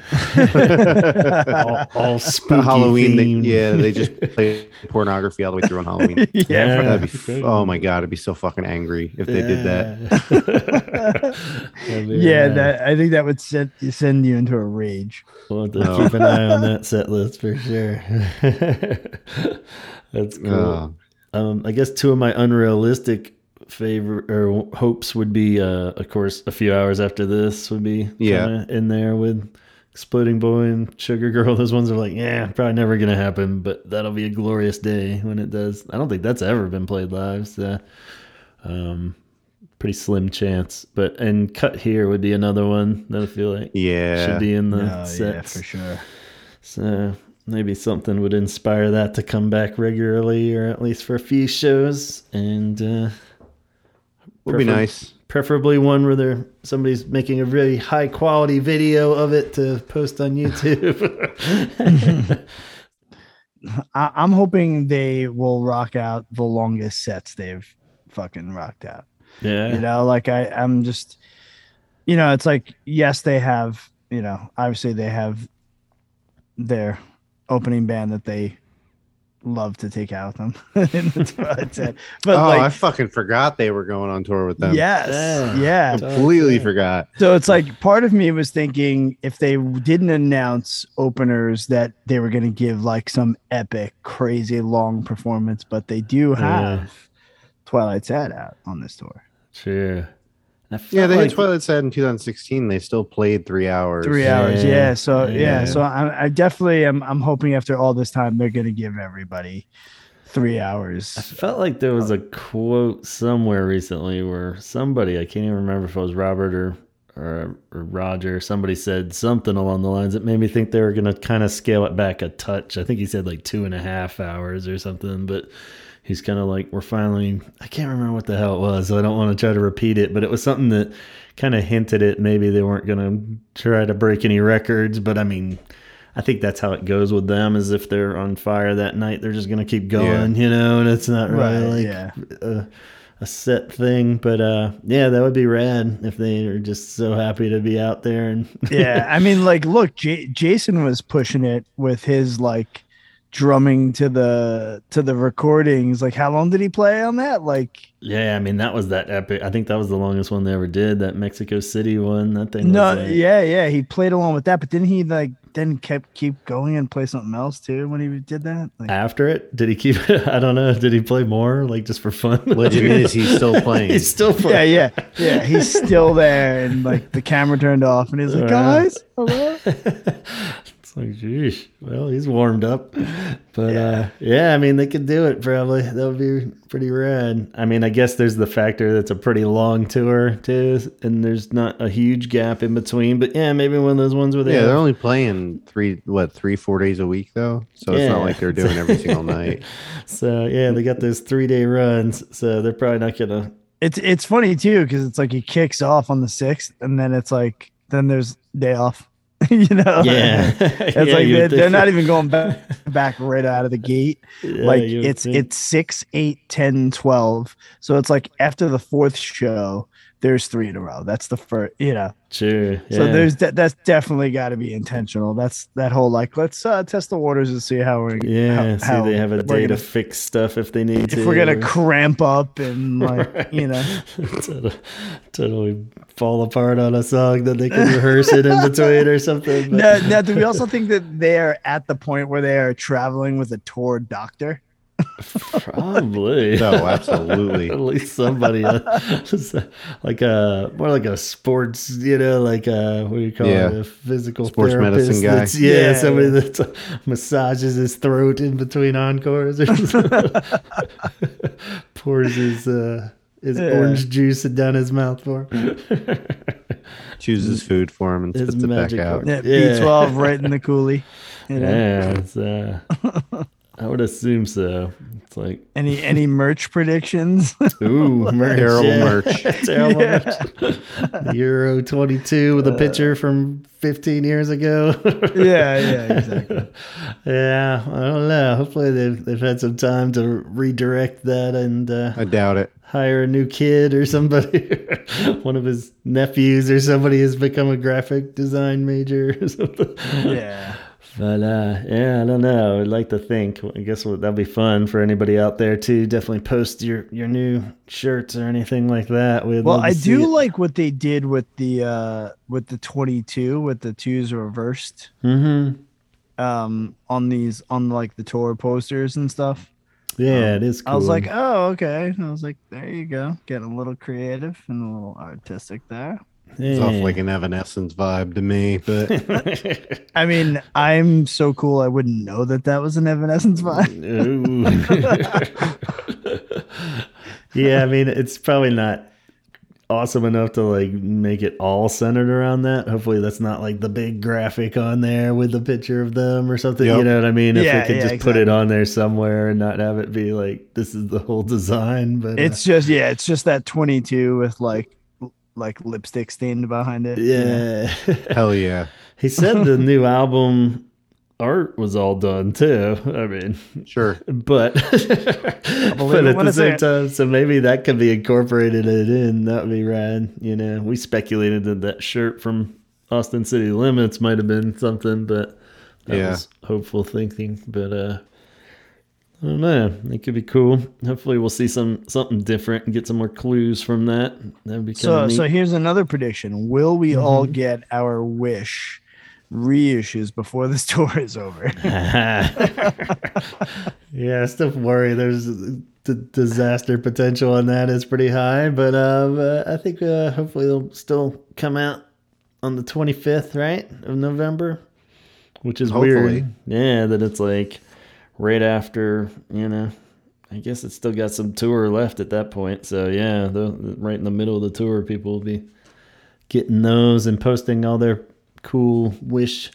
all, all spooky. Halloween, they, yeah, they just play pornography all the way through on Halloween. yeah, yeah. That'd be, oh my god, I'd be so fucking angry if they yeah. did that. yeah, rad. that I think that would send send you into a rage. We'll have to oh. keep an eye on that set list for sure. That's cool. Uh, um, I guess two of my unrealistic favor or hopes would be, uh, of course, a few hours after this would be yeah in there with Exploding Boy and Sugar Girl. Those ones are like, yeah, probably never gonna happen, but that'll be a glorious day when it does. I don't think that's ever been played live, so um, pretty slim chance. But and Cut Here would be another one that I feel like yeah should be in the oh, sets yeah, for sure. So maybe something would inspire that to come back regularly, or at least for a few shows. And uh, would prefer- be nice. Preferably one where they're somebody's making a really high quality video of it to post on YouTube. I, I'm hoping they will rock out the longest sets they've fucking rocked out. Yeah. You know, like I, I'm just, you know, it's like, yes, they have, you know, obviously they have their opening band that they love to take out with them. That's what I said. But oh, like, I fucking forgot they were going on tour with them. Yes. Yeah. yeah. Completely okay. forgot. So it's like part of me was thinking if they didn't announce openers that they were going to give like some epic, crazy long performance, but they do have yeah. Twilight Sad out on this tour. Sure. Yeah, they like, had Twilight Sad in two thousand sixteen. They still played three hours. Three hours, yeah. yeah. So yeah, yeah so I, I definitely am. I'm hoping after all this time, they're going to give everybody three hours. I felt like there was a quote somewhere recently where somebody, I can't even remember if it was Robert or or, or Roger, somebody said something along the lines that made me think they were going to kind of scale it back a touch. I think he said like two and a half hours or something, but. He's kind of like, we're finally, I can't remember what the hell it was. So I don't want to try to repeat it, but it was something that kind of hinted at maybe they weren't going to try to break any records. But I mean, I think that's how it goes with them is if they're on fire that night, they're just going to keep going, yeah. you know, and it's not really right, like yeah. a, a set thing. But uh, yeah, that would be rad if they are just so happy to be out there. And yeah, I mean, like, look, J- Jason was pushing it with his like, drumming to the to the recordings. Like how long did he play on that? Like yeah, I mean that was that epic. I think that was the longest one they ever did, that Mexico City one. That thing no was like, yeah yeah he played along with that, but didn't he like then kept keep going and play something else too when he did that? Like, after it did he keep it? I don't know, did he play more like just for fun? What it is he's still playing he's still playing. yeah yeah yeah he's still there and like the camera turned off and he's like guys hello. Like, geez, well, he's warmed up, but yeah. uh yeah, I mean, they could do it probably. That would be pretty rad. I mean, I guess there's the factor that's a pretty long tour too, and there's not a huge gap in between. But yeah, maybe one of those ones where they yeah, they're only playing three, what, three, four days a week though, so yeah. It's not like they're doing every single night. So yeah, they got those three day runs, so they're probably not gonna. It's it's funny too because it's like he kicks off on the sixth, and then it's like then there's day off. You know, yeah, it's yeah, like they're, they're not even going back, back right out of the gate. Yeah, like it's think. It's six, eight, ten, twelve. So it's like after the fourth show, there's three in a row. That's the first, you know. Sure. Yeah. So there's de- that's definitely got to be intentional. That's that whole like let's uh, test the waters and see how we're yeah. How, see how they have a day gonna, to fix stuff if they need if to. If we're gonna or... cramp up and like right. you know totally fall apart on a song that they can rehearse it in between or something. But... Now, now, do we also think that they are at the point where they are traveling with a tour doctor? Probably. No, absolutely. At least somebody uh, like a more like a sports, you know, like a, what do you call yeah. it? A physical sports medicine guy. Yeah, yeah, somebody that uh, massages his throat in between encores or something. Pours his uh, his yeah. orange juice down his mouth for him. Chooses food for him and spits his it back out. Yeah, yeah. B twelve right in the coolie. You know? Yeah, it's uh I would assume so. It's like any any merch predictions. Ooh, merch. terrible yeah. merch. terrible yeah. merch. Euro twenty-two with a picture from fifteen years ago. yeah, yeah, exactly. Yeah, I don't know. Hopefully they've they've had some time to redirect that and. Uh, I doubt it. Hire a new kid or somebody. One of his nephews or somebody has become a graphic design major or something. Yeah. But, uh, yeah, I don't know. I'd like to think. I guess that'd be fun for anybody out there, too. Definitely post your, your new shirts or anything like that. We'd well, I do it. like what they did with the uh, with the twenty-two, with the twos reversed mm-hmm. um, on these, on like the tour posters and stuff. Yeah, um, it is cool. I was like, oh, okay. I was like, there you go. Getting a little creative and a little artistic there. It's yeah. off like an Evanescence vibe to me, but I mean, I'm so cool. I wouldn't know that that was an Evanescence vibe. Yeah, I mean, it's probably not awesome enough to like make it all centered around that. Hopefully that's not like the big graphic on there with the picture of them or something. Yep. You know what I mean? If yeah, we could yeah, just exactly. put it on there somewhere and not have it be like, this is the whole design, but it's uh, just, yeah, it's just that twenty-two with like, like lipstick stained behind it. Yeah. You know? Hell yeah. He said the new album art was all done too. I mean, sure, but but at the same time, so maybe that could be incorporated in. That'd be rad. You know, we speculated that that shirt from Austin City Limits might have been something, but that yeah. was hopeful thinking. But uh, I don't know. It could be cool. Hopefully, we'll see some something different and get some more clues from that. That'd be so. Neat. So here's another prediction: will we mm-hmm. all get our wish reissues before this tour is over? Yeah, I still worry there's the disaster potential on that is pretty high, but um uh, I think uh, hopefully they'll still come out on the twenty-fifth, right, of November, which is hopefully. Weird yeah that it's like right after, you know, I guess it's still got some tour left at that point, so yeah, right in the middle of the tour people will be getting those and posting all their cool wish.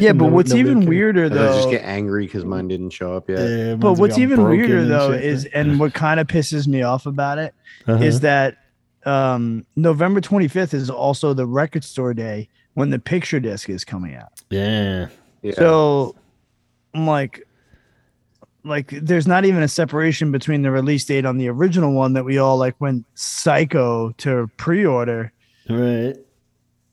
Yeah, but no, what's no even weirder though, I just get angry because mine didn't show up yet. Yeah, but what's even weirder though shit, is, and what kind of pisses me off about it uh-huh. is that um November twenty-fifth is also the Record Store Day when the picture disc is coming out. Yeah, yeah. So I'm like, like there's not even a separation between the release date on the original one that we all like went psycho to pre-order, right?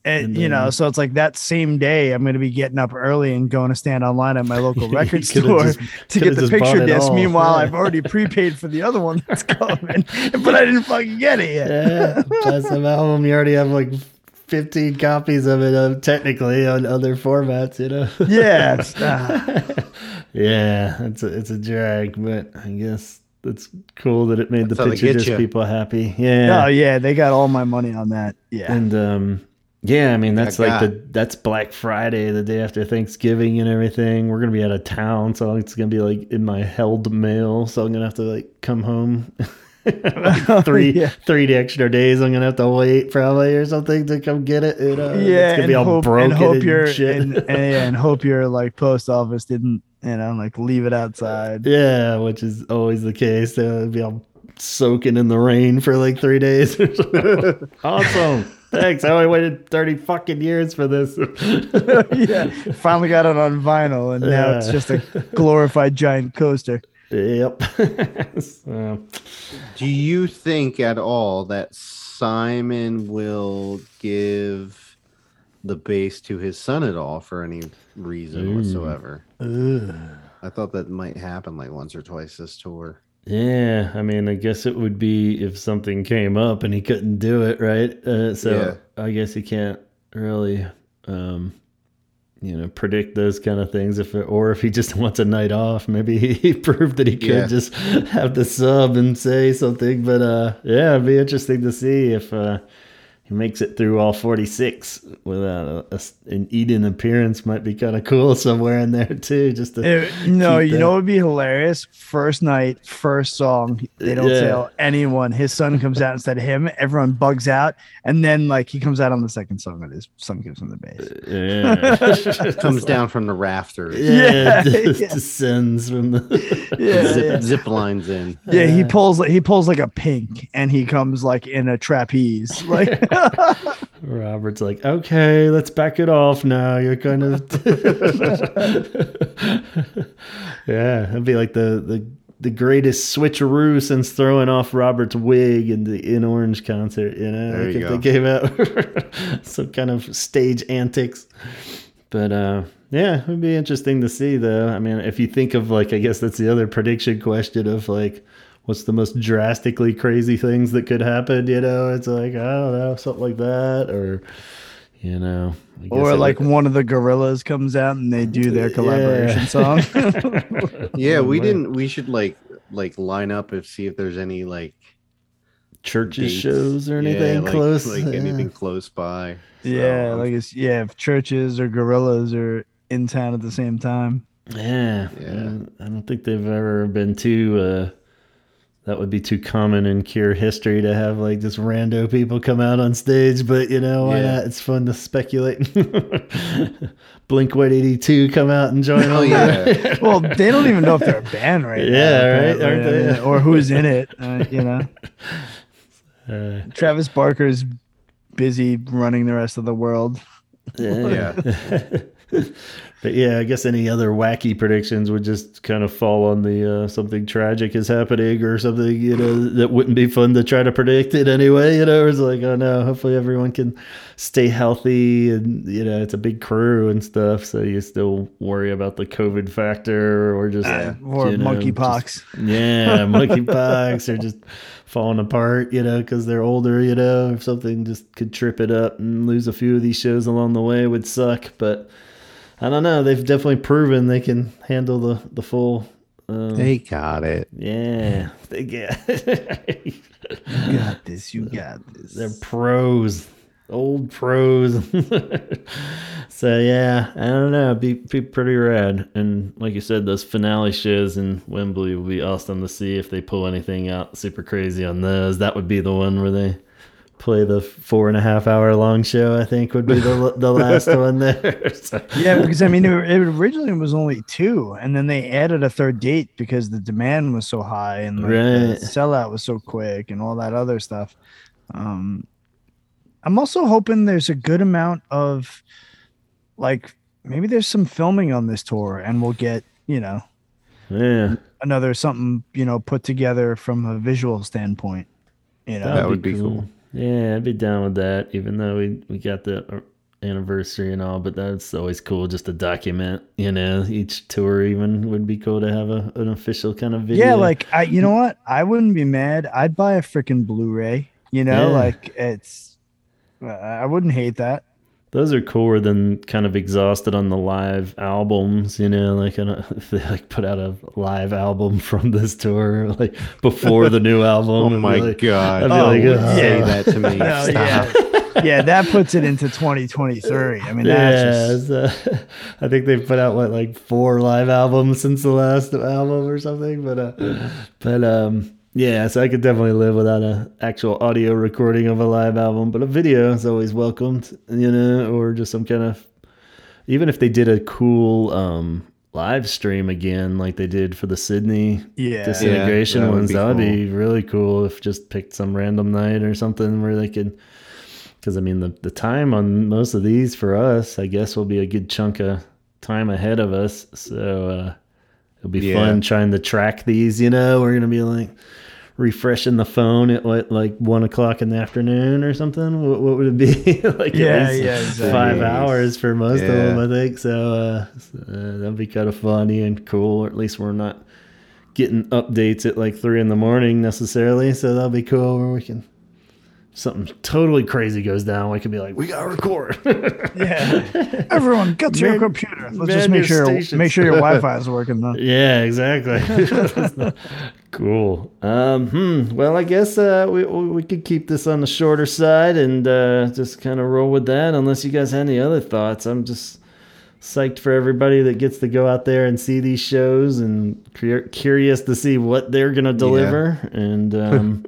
And, and then, you know, so it's like that same day I'm going to be getting up early and going to stand online at my local record store just, to get the picture disc. Meanwhile, I've already prepaid for the other one that's coming, but I didn't fucking get it yet. Yeah, plus some album you already have like fifteen copies of it, um, technically on other formats, you know. Yeah, it's, uh, yeah, it's a, it's a drag, but I guess that's cool that it made that's the picture disc you. people happy. Yeah. Oh yeah, they got all my money on that. Yeah, and um. Yeah, I mean, that's I like the that's Black Friday, the day after Thanksgiving and everything. We're going to be out of town, so it's going to be like in my held mail, so I'm going to have to like come home like three yeah. three extra days. I'm going to have to wait probably or something to come get it. You know? Yeah, it's going to be all hope, broken and, hope and your, shit. And, and, and hope your like post office didn't, you know, like leave it outside. Yeah, which is always the case. So it'd be all soaking in the rain for like three days. Awesome. Thanks. I only waited thirty fucking years for this. Yeah. Finally got it on vinyl, and now yeah. it's just a glorified giant coaster. Yep. So. Do you think at all that Simon will give the bass to his son at all for any reason mm. whatsoever? Ugh. I thought that might happen like once or twice this tour. Yeah, I mean, I guess it would be if something came up and he couldn't do it, right? Uh, so yeah. I guess he can't really, um, you know, predict those kind of things. If it, or if he just wants a night off, maybe he, he proved that he could yeah. just have the sub and say something. But uh, yeah, it'd be interesting to see if uh, he makes it through all forty-six without a, a, an Eden appearance. Might be kind of cool somewhere in there too. Just to it, no, you that. know, it'd be hilarious. First night, first song. They don't yeah. tell anyone. His son comes out instead of him. Everyone bugs out, and then like he comes out on the second song, and his son gives him the bass. Uh, yeah, comes down from the rafters. Yeah, yeah. Just yeah. descends from the yeah, zip, yeah. zip lines in. Yeah, he pulls like he pulls like a pink, and he comes like in a trapeze, like. Robert's like, okay, let's back it off now. You're kind of yeah, it'd be like the, the the greatest switcheroo since throwing off Robert's wig in the In Orange concert. You know, there you go. They gave out some kind of stage antics. But uh, yeah, it'd be interesting to see though. I mean, if you think of like, I guess that's the other prediction question of like, what's the most drastically crazy things that could happen? You know, it's like, I don't know, something like that. Or, you know. I guess or like one of the Gorillas comes out and they do their collaboration yeah. song. Yeah, we didn't, we should like, like line up and see if there's any like Churches dates. Shows or anything yeah, like, close. Like yeah. anything close by. So. Yeah, like it's, yeah, if Churches or Gorillas are in town at the same time. Yeah. Yeah. I don't think they've ever been too, uh, that would be too common in Cure history to have like just rando people come out on stage, but you know, why yeah. not? It's fun to speculate. Blink one eighty-two come out and join. Oh yeah. Well, they don't even know if they're a band right yeah, now. Right? Aren't they? Or who's in it, uh, you know? Uh, Travis Barker's busy running the rest of the world. Yeah. yeah. But yeah, I guess any other wacky predictions would just kind of fall on the uh, something tragic is happening or something, you know, that wouldn't be fun to try to predict it anyway. You know, it's like, oh no, hopefully everyone can stay healthy and, you know, it's a big crew and stuff. So you still worry about the COVID factor or just uh, or you know, monkeypox. Yeah, monkeypox or just falling apart, you know, because they're older, you know, or something just could trip it up and lose a few of these shows along the way would suck. But I don't know. They've definitely proven they can handle the, the full. Um, they got it. Yeah. They got it. You got this. You got this. They're pros. Old pros. So, yeah. I don't know. It'd be, be pretty rad. And like you said, those finale shows in Wembley will be awesome to see if they pull anything out super crazy on those. That would be the one where they play the four and a half hour long show, I think would be the the last one there. So. Yeah, because I mean, it, it originally was only two, and then they added a third date because the demand was so high and like, right. the sellout was so quick and all that other stuff. Um, I'm also hoping there's a good amount of like maybe there's some filming on this tour, and we'll get you know, yeah, another something you know put together from a visual standpoint. You know, that would be cool. cool. Yeah, I'd be down with that, even though we, we got the anniversary and all, but that's always cool just to document, you know, each tour even would be cool to have a an official kind of video. Yeah, like, I, you know what? I wouldn't be mad. I'd buy a freaking Blu-ray, you know, yeah. like it's, I wouldn't hate that. Those are cooler than kind of exhausted on the live albums, you know, like I don't, if they like put out a live album from this tour, like before the new album. Oh my like, God. I'd be oh, like, oh. Say that to me. No, yeah. yeah, that puts it into twenty twenty-three. I mean, that's yeah, just... uh, I think they've put out what, like four live albums since the last album or something, but, uh, but, um, yeah, so I could definitely live without an actual audio recording of a live album, but a video is always welcomed, you know, or just some kind of, even if they did a cool um, live stream again, like they did for the Sydney yeah, Disintegration yeah, that ones, would that would cool. be really cool if just picked some random night or something where they could, because I mean, the, the time on most of these for us, I guess will be a good chunk of time ahead of us, so uh, it'll be yeah. fun trying to track these, you know, we're going to be like, refreshing the phone at what, like one o'clock in the afternoon or something. What, what would it be? like yeah, at least yeah, exactly. five hours for most yeah. of them, I think. So, uh, so uh, that'd be kind of funny and cool. Or at least we're not getting updates at like three in the morning necessarily. So that'll be cool. Where we can something totally crazy goes down, we could be like, we gotta record. yeah, everyone get to man, your computer. Let's just make sure stations. make sure your Wi-Fi is working though. Yeah, exactly. Cool. Um, hmm. Well, I guess uh, we we could keep this on the shorter side and uh, just kind of roll with that. Unless you guys had any other thoughts, I'm just psyched for everybody that gets to go out there and see these shows and cur- curious to see what they're gonna deliver yeah. and um,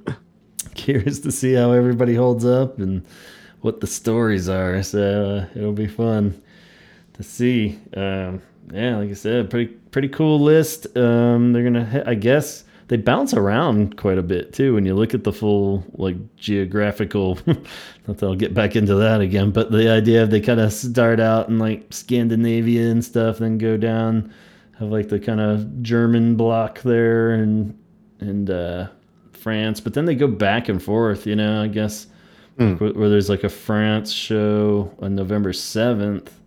curious to see how everybody holds up and what the stories are. So uh, it'll be fun to see. Um, yeah, like I said, pretty pretty cool list. Um, they're gonna, ha- I guess. They bounce around quite a bit too when you look at the full like geographical not that I'll get back into that again, but the idea of they kind of start out in like Scandinavia and stuff, then go down, have like the kind of German block there and and uh France, but then they go back and forth, you know, I guess mm. like, where there's like a France show on November seventh.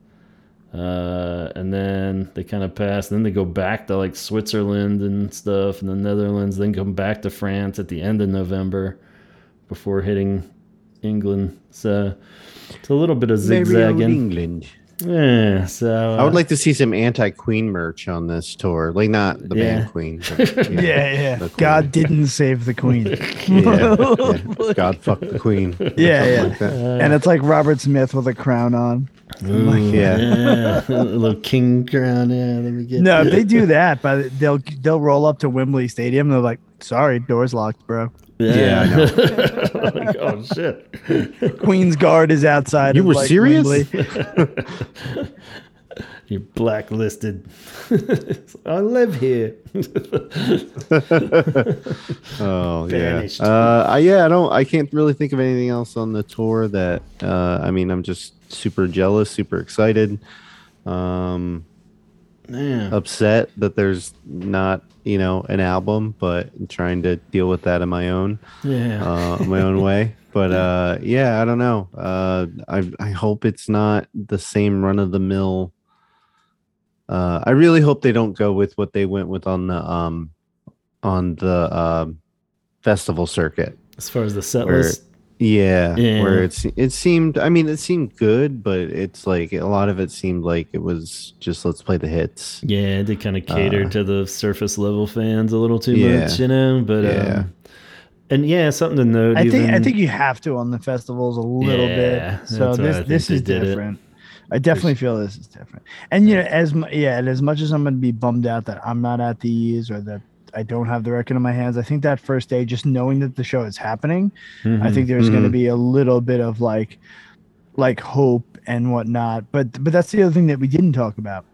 Uh, and then they kind of pass, and then they go back to like Switzerland and stuff and the Netherlands, then come back to France at the end of November before hitting England. So it's a little bit of zigzagging. England. Yeah, so uh, I would like to see some anti-Queen merch on this tour. Like, not the yeah. band Queen. But, yeah, yeah. yeah. Queen. God didn't save the Queen. yeah, yeah. God fucked the Queen. Yeah, yeah. Like uh, and it's like Robert Smith with a crown on. Ooh, like, yeah, yeah. a little king crown. Yeah, let me get. No, if they do that, but they'll they'll roll up to Wembley Stadium. And they're like, "Sorry, door's locked, bro." Yeah, yeah, I know. Like, oh shit! Queen's Guard is outside. You of, were like, serious? You're blacklisted. I live here. oh Vanished. yeah, uh, I, yeah. I don't. I can't really think of anything else on the tour that. Uh, I mean, I'm just super jealous, super excited, um, yeah. upset that there's not. You know, an album, but I'm trying to deal with that in my own, yeah, uh, my own way. But uh, yeah, I don't know. Uh, I I hope it's not the same run of the mill. Uh, I really hope they don't go with what they went with on the um, on the uh, festival circuit. As far as the set where, list, yeah, yeah, where it's it seemed. I mean, it seemed good, but it's like a lot of it seemed like it was just let's play the hits. Yeah, they kind of cater uh, to the surface level fans a little too yeah, much, you know. But yeah, um, and yeah, something to note. I even, think I think you have to on the festivals a little yeah, bit. So this this is different. It. I definitely feel this is different. And you know, as yeah, and as much as I'm going to be bummed out that I'm not at these or that. I don't have the record in my hands. I think that first day, just knowing that the show is happening, mm-hmm. I think there's mm-hmm. going to be a little bit of like, like hope and whatnot. But but that's the other thing that we didn't talk about.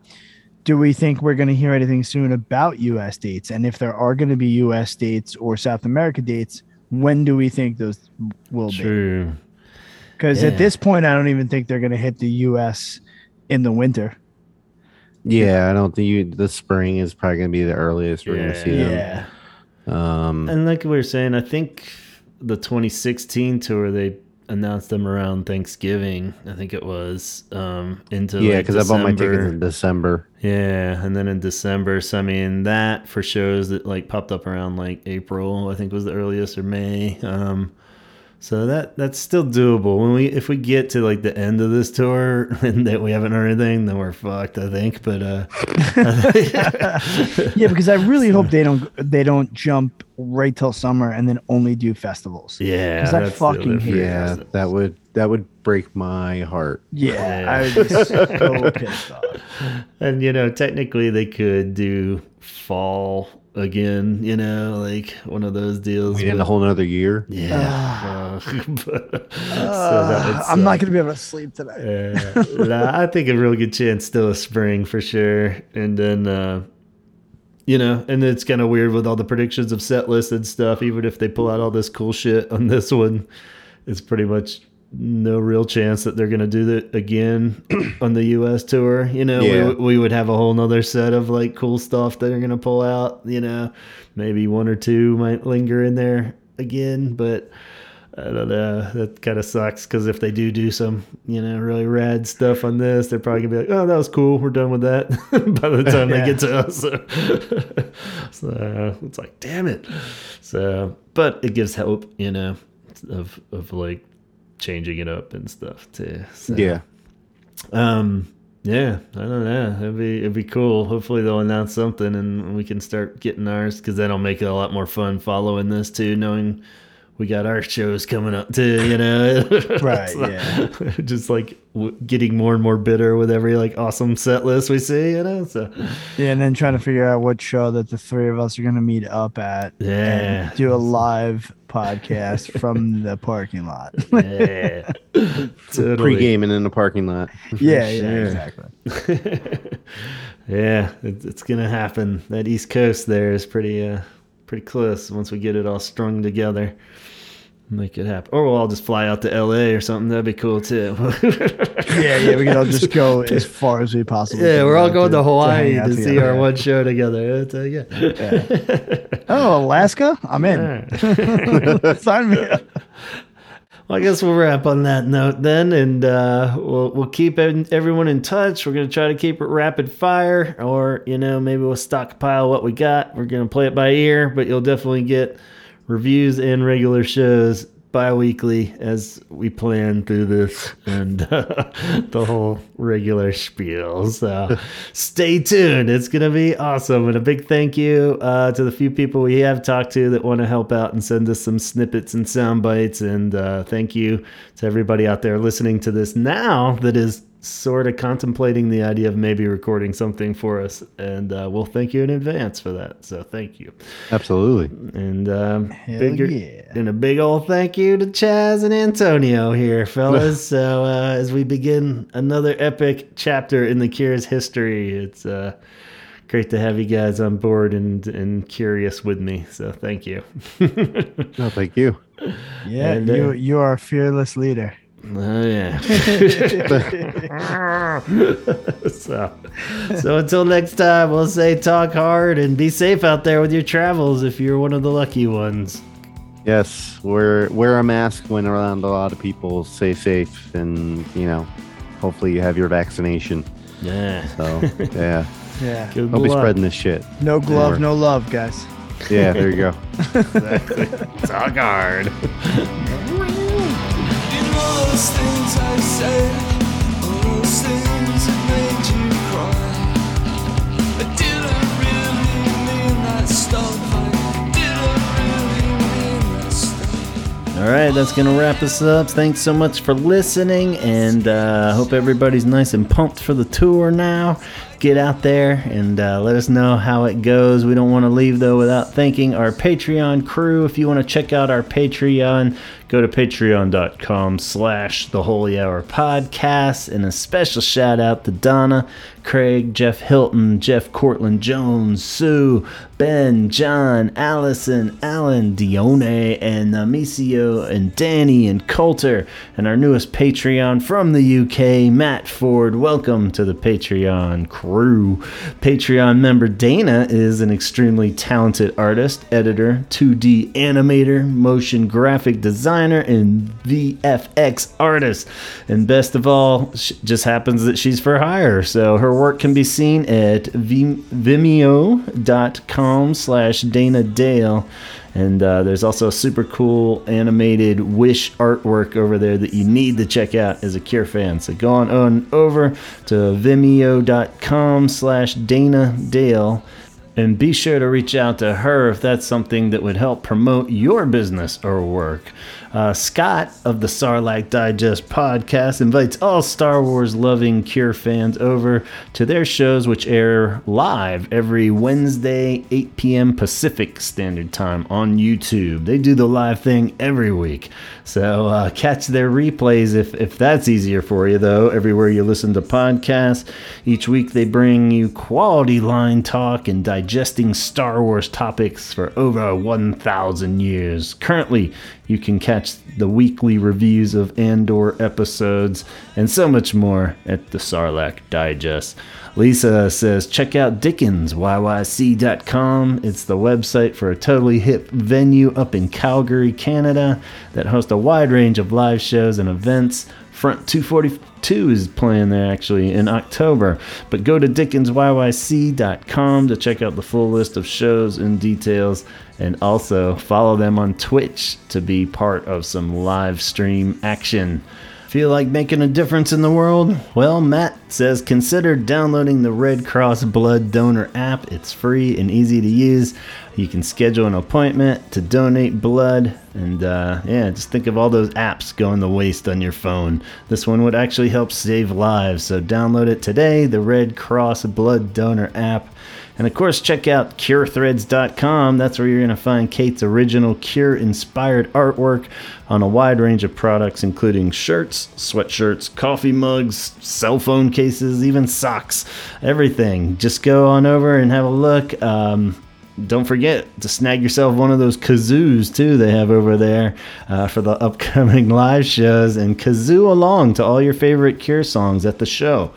Do we think we're going to hear anything soon about U S dates? And if there are going to be U S dates or South America dates, when do we think those will True. be? Because yeah. at this point, I don't even think they're going to hit the U S in the winter. Yeah, I don't think you. The spring is probably going to be the earliest we're yeah, going to see them. Yeah. Um, and like we were saying, I think the twenty sixteen tour they announced them around Thanksgiving. I think it was um, into yeah, because like I bought my tickets in December. Yeah, and then in December, so I mean that for shows that like popped up around like April, I think was the earliest or May. Um, So that that's still doable. When we if we get to like the end of this tour and that we haven't heard anything, then we're fucked, I think. But uh, yeah, because I really so. hope they don't they don't jump right till summer and then only do festivals. Yeah, because I fucking hate yeah. Festivals. That would that would break my heart. Yeah, I would be so pissed off. And you know, technically they could do fall. Again, you know, like one of those deals. We had a whole nother year. Yeah. Uh, but, uh, so I'm not going to be able to sleep tonight. Yeah. Nah, I think a real good chance still of spring for sure. And then, uh, you know, and it's kind of weird with all the predictions of set lists and stuff. Even if they pull out all this cool shit on this one, it's pretty much no real chance that they're going to do that again on the U S tour. You know, yeah. we, we would have a whole nother set of like cool stuff that are going to pull out, you know, maybe one or two might linger in there again, but I don't know. That kind of sucks. Cause if they do do some, you know, really rad stuff on this, they're probably gonna be like, oh, that was cool. We're done with that by the time yeah. they get to us. So it's like, damn it. So, but it gives hope, you know, of, of like, changing it up and stuff too. So, yeah. Um, yeah, I don't know. It'd be, it'd be cool. Hopefully they'll announce something and we can start getting ours because that'll make it a lot more fun following this too, knowing we got our shows coming up too, you know? Right, so, yeah. Just like w- getting more and more bitter with every like awesome set list we see, you know? So yeah, and then trying to figure out what show that the three of us are going to meet up at. Yeah. And do a live podcast from the parking lot. Yeah, totally. Pre-gaming in the parking lot. Yeah, yeah, sure. Exactly. Yeah, it, it's gonna happen. That East Coast there is pretty, uh, pretty close. Once we get it all strung together, make it happen. Or we'll all just fly out to L A or something. That'd be cool too. yeah, yeah, we can all just go as far as we possibly. Yeah, we're all going to, to Hawaii to, to see our one show together. Uh, yeah. yeah. Oh, Alaska? I'm in. Right. Sign me up. Well, I guess we'll wrap on that note then, and uh, we'll we'll keep everyone in touch. We're gonna try to keep it rapid fire, or you know maybe we'll stockpile what we got. We're gonna play it by ear, but you'll definitely get reviews and regular shows bi-weekly as we plan through this and uh, the whole regular spiel. So stay tuned. It's going to be awesome. And a big thank you uh, to the few people we have talked to that want to help out and send us some snippets and sound bites. And uh, thank you to everybody out there listening to this now that is sort of contemplating the idea of maybe recording something for us, and uh, we'll thank you in advance for that. So thank you, absolutely, and um, bigger, yeah. and a big old thank you to Chaz and Antonio here, fellas. So uh, as we begin another epic chapter in the Cure's history, it's uh, great to have you guys on board and and curious with me. So thank you. No, thank you. Yeah, and, you uh, you are a fearless leader. Oh yeah. so, so until next time, we'll say talk hard and be safe out there with your travels if you're one of the lucky ones. Yes, wear wear a mask when around a lot of people. Stay safe, and you know, hopefully you have your vaccination. Yeah. So yeah. yeah. Good Don't be luck. spreading this shit. No glove, or, no love, guys. Yeah, there you go. Exactly. Talk hard. All those things I said, all those things that made you cry, I didn't really mean that stuff, I didn't really mean that stuff. Alright, that's going to wrap us up. Thanks so much for listening, and I uh, hope everybody's nice and pumped for the tour now. Get out there and uh, let us know how it goes. We don't want to leave, though, without thanking our Patreon crew. If you want to check out our Patreon, go to patreon.com slash the Holy Hour Podcast. And a special shout out to Donna, Craig, Jeff Hilton, Jeff Cortland Jones, Sue, Ben, John, Allison, Alan, Dione, and Amicio, and Danny, and Coulter. And our newest Patreon from the U K, Matt Ford. Welcome to the Patreon crew. Patreon member Dana is an extremely talented artist, editor, two D animator, motion graphic designer, and V F X artist. And best of all, she just happens that she's for hire. So her work can be seen at vimeo.com slash Dana Dale. And uh, there's also a super cool animated Wish artwork over there that you need to check out as a Cure fan. So go on, on over to vimeo.com slash Dana Dale. And be sure to reach out to her if that's something that would help promote your business or work. Uh, Scott of the Sarlacc Digest podcast invites all Star Wars-loving Cure fans over to their shows, which air live every Wednesday, eight p.m. Pacific Standard Time on YouTube. They do the live thing every week. So uh, catch their replays if, if that's easier for you, though, everywhere you listen to podcasts. Each week they bring you quality line talk and digesting Star Wars topics for over one thousand years. Currently, you can catch the weekly reviews of Andor episodes and so much more at the Sarlacc Digest. Lisa says, check out dickens y y c dot com. It's the website for a totally hip venue up in Calgary, Canada, that hosts a wide range of live shows and events. Front two forty-two is playing there, actually, in October. But go to dickens y y c dot com to check out the full list of shows and details. And also follow them on Twitch to be part of some live stream action. Feel like making a difference in the world? Well, Matt says consider downloading the Red Cross Blood Donor app. It's free and easy to use. You can schedule an appointment to donate blood. And uh, yeah, just think of all those apps going to waste on your phone. This one would actually help save lives. So download it today, the Red Cross Blood Donor app. And of course, check out cure threads dot com. That's where you're going to find Kate's original Cure-inspired artwork on a wide range of products, including shirts, sweatshirts, coffee mugs, cell phone cases, even socks, everything. Just go on over and have a look. Um, Don't forget to snag yourself one of those kazoos, too, they have over there uh, for the upcoming live shows. And kazoo along to all your favorite Cure songs at the show.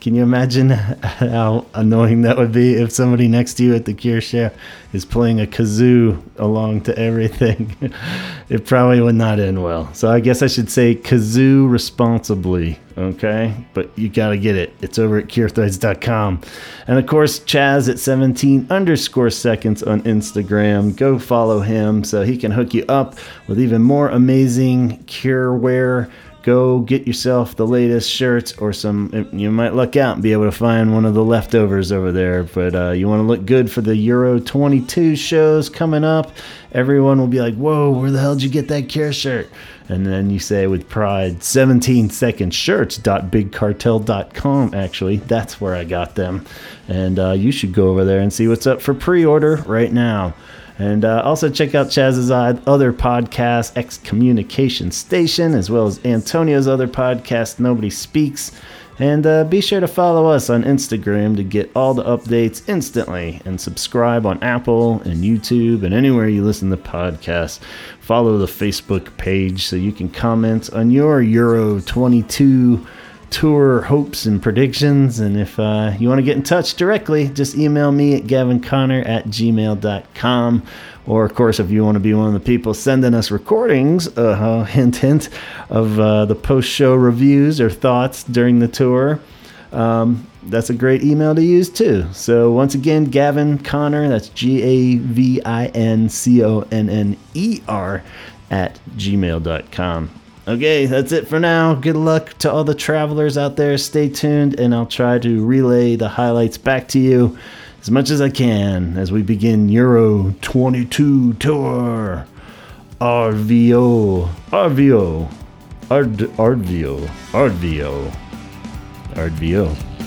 Can you imagine how annoying that would be if somebody next to you at the Cure show is playing a kazoo along to everything, it probably would not end well. So I guess I should say kazoo responsibly, okay? But you gotta get it. It's over at cure threads dot com. And of course, Chaz at seventeen underscore seconds on Instagram. Go follow him so he can hook you up with even more amazing Cure wear. Go get yourself the latest shirts or some, you might luck out and be able to find one of the leftovers over there. But uh, you want to look good for the Euro twenty-two shows coming up. Everyone will be like, whoa, where the hell did you get that Cure shirt? And then you say with pride, seventeen second shirts dot big cartel dot com, actually. That's where I got them. And uh, you should go over there and see what's up for pre-order right now. And uh, also check out Chaz's other podcast, Excommunication Station, as well as Antonio's other podcast, Nobody Speaks. And uh, be sure to follow us on Instagram to get all the updates instantly. And subscribe on Apple and YouTube and anywhere you listen to podcasts. Follow the Facebook page so you can comment on your Euro twenty-two tour hopes and predictions. And if uh, you want to get in touch directly, just email me at gavin connor at gmail dot com. Or of course, if you want to be one of the people sending us recordings, uh, hint hint, of uh, the post-show reviews or thoughts during the tour, um, that's a great email to use too. So once again, Gavin Connor, that's G A V I N C O N N E R at gmail dot com. Okay, that's it for now. Good luck to all the travelers out there. Stay tuned, and I'll try to relay the highlights back to you as much as I can as we begin Euro twenty-two tour. RVO, RVO, RVO, RVO, RVO.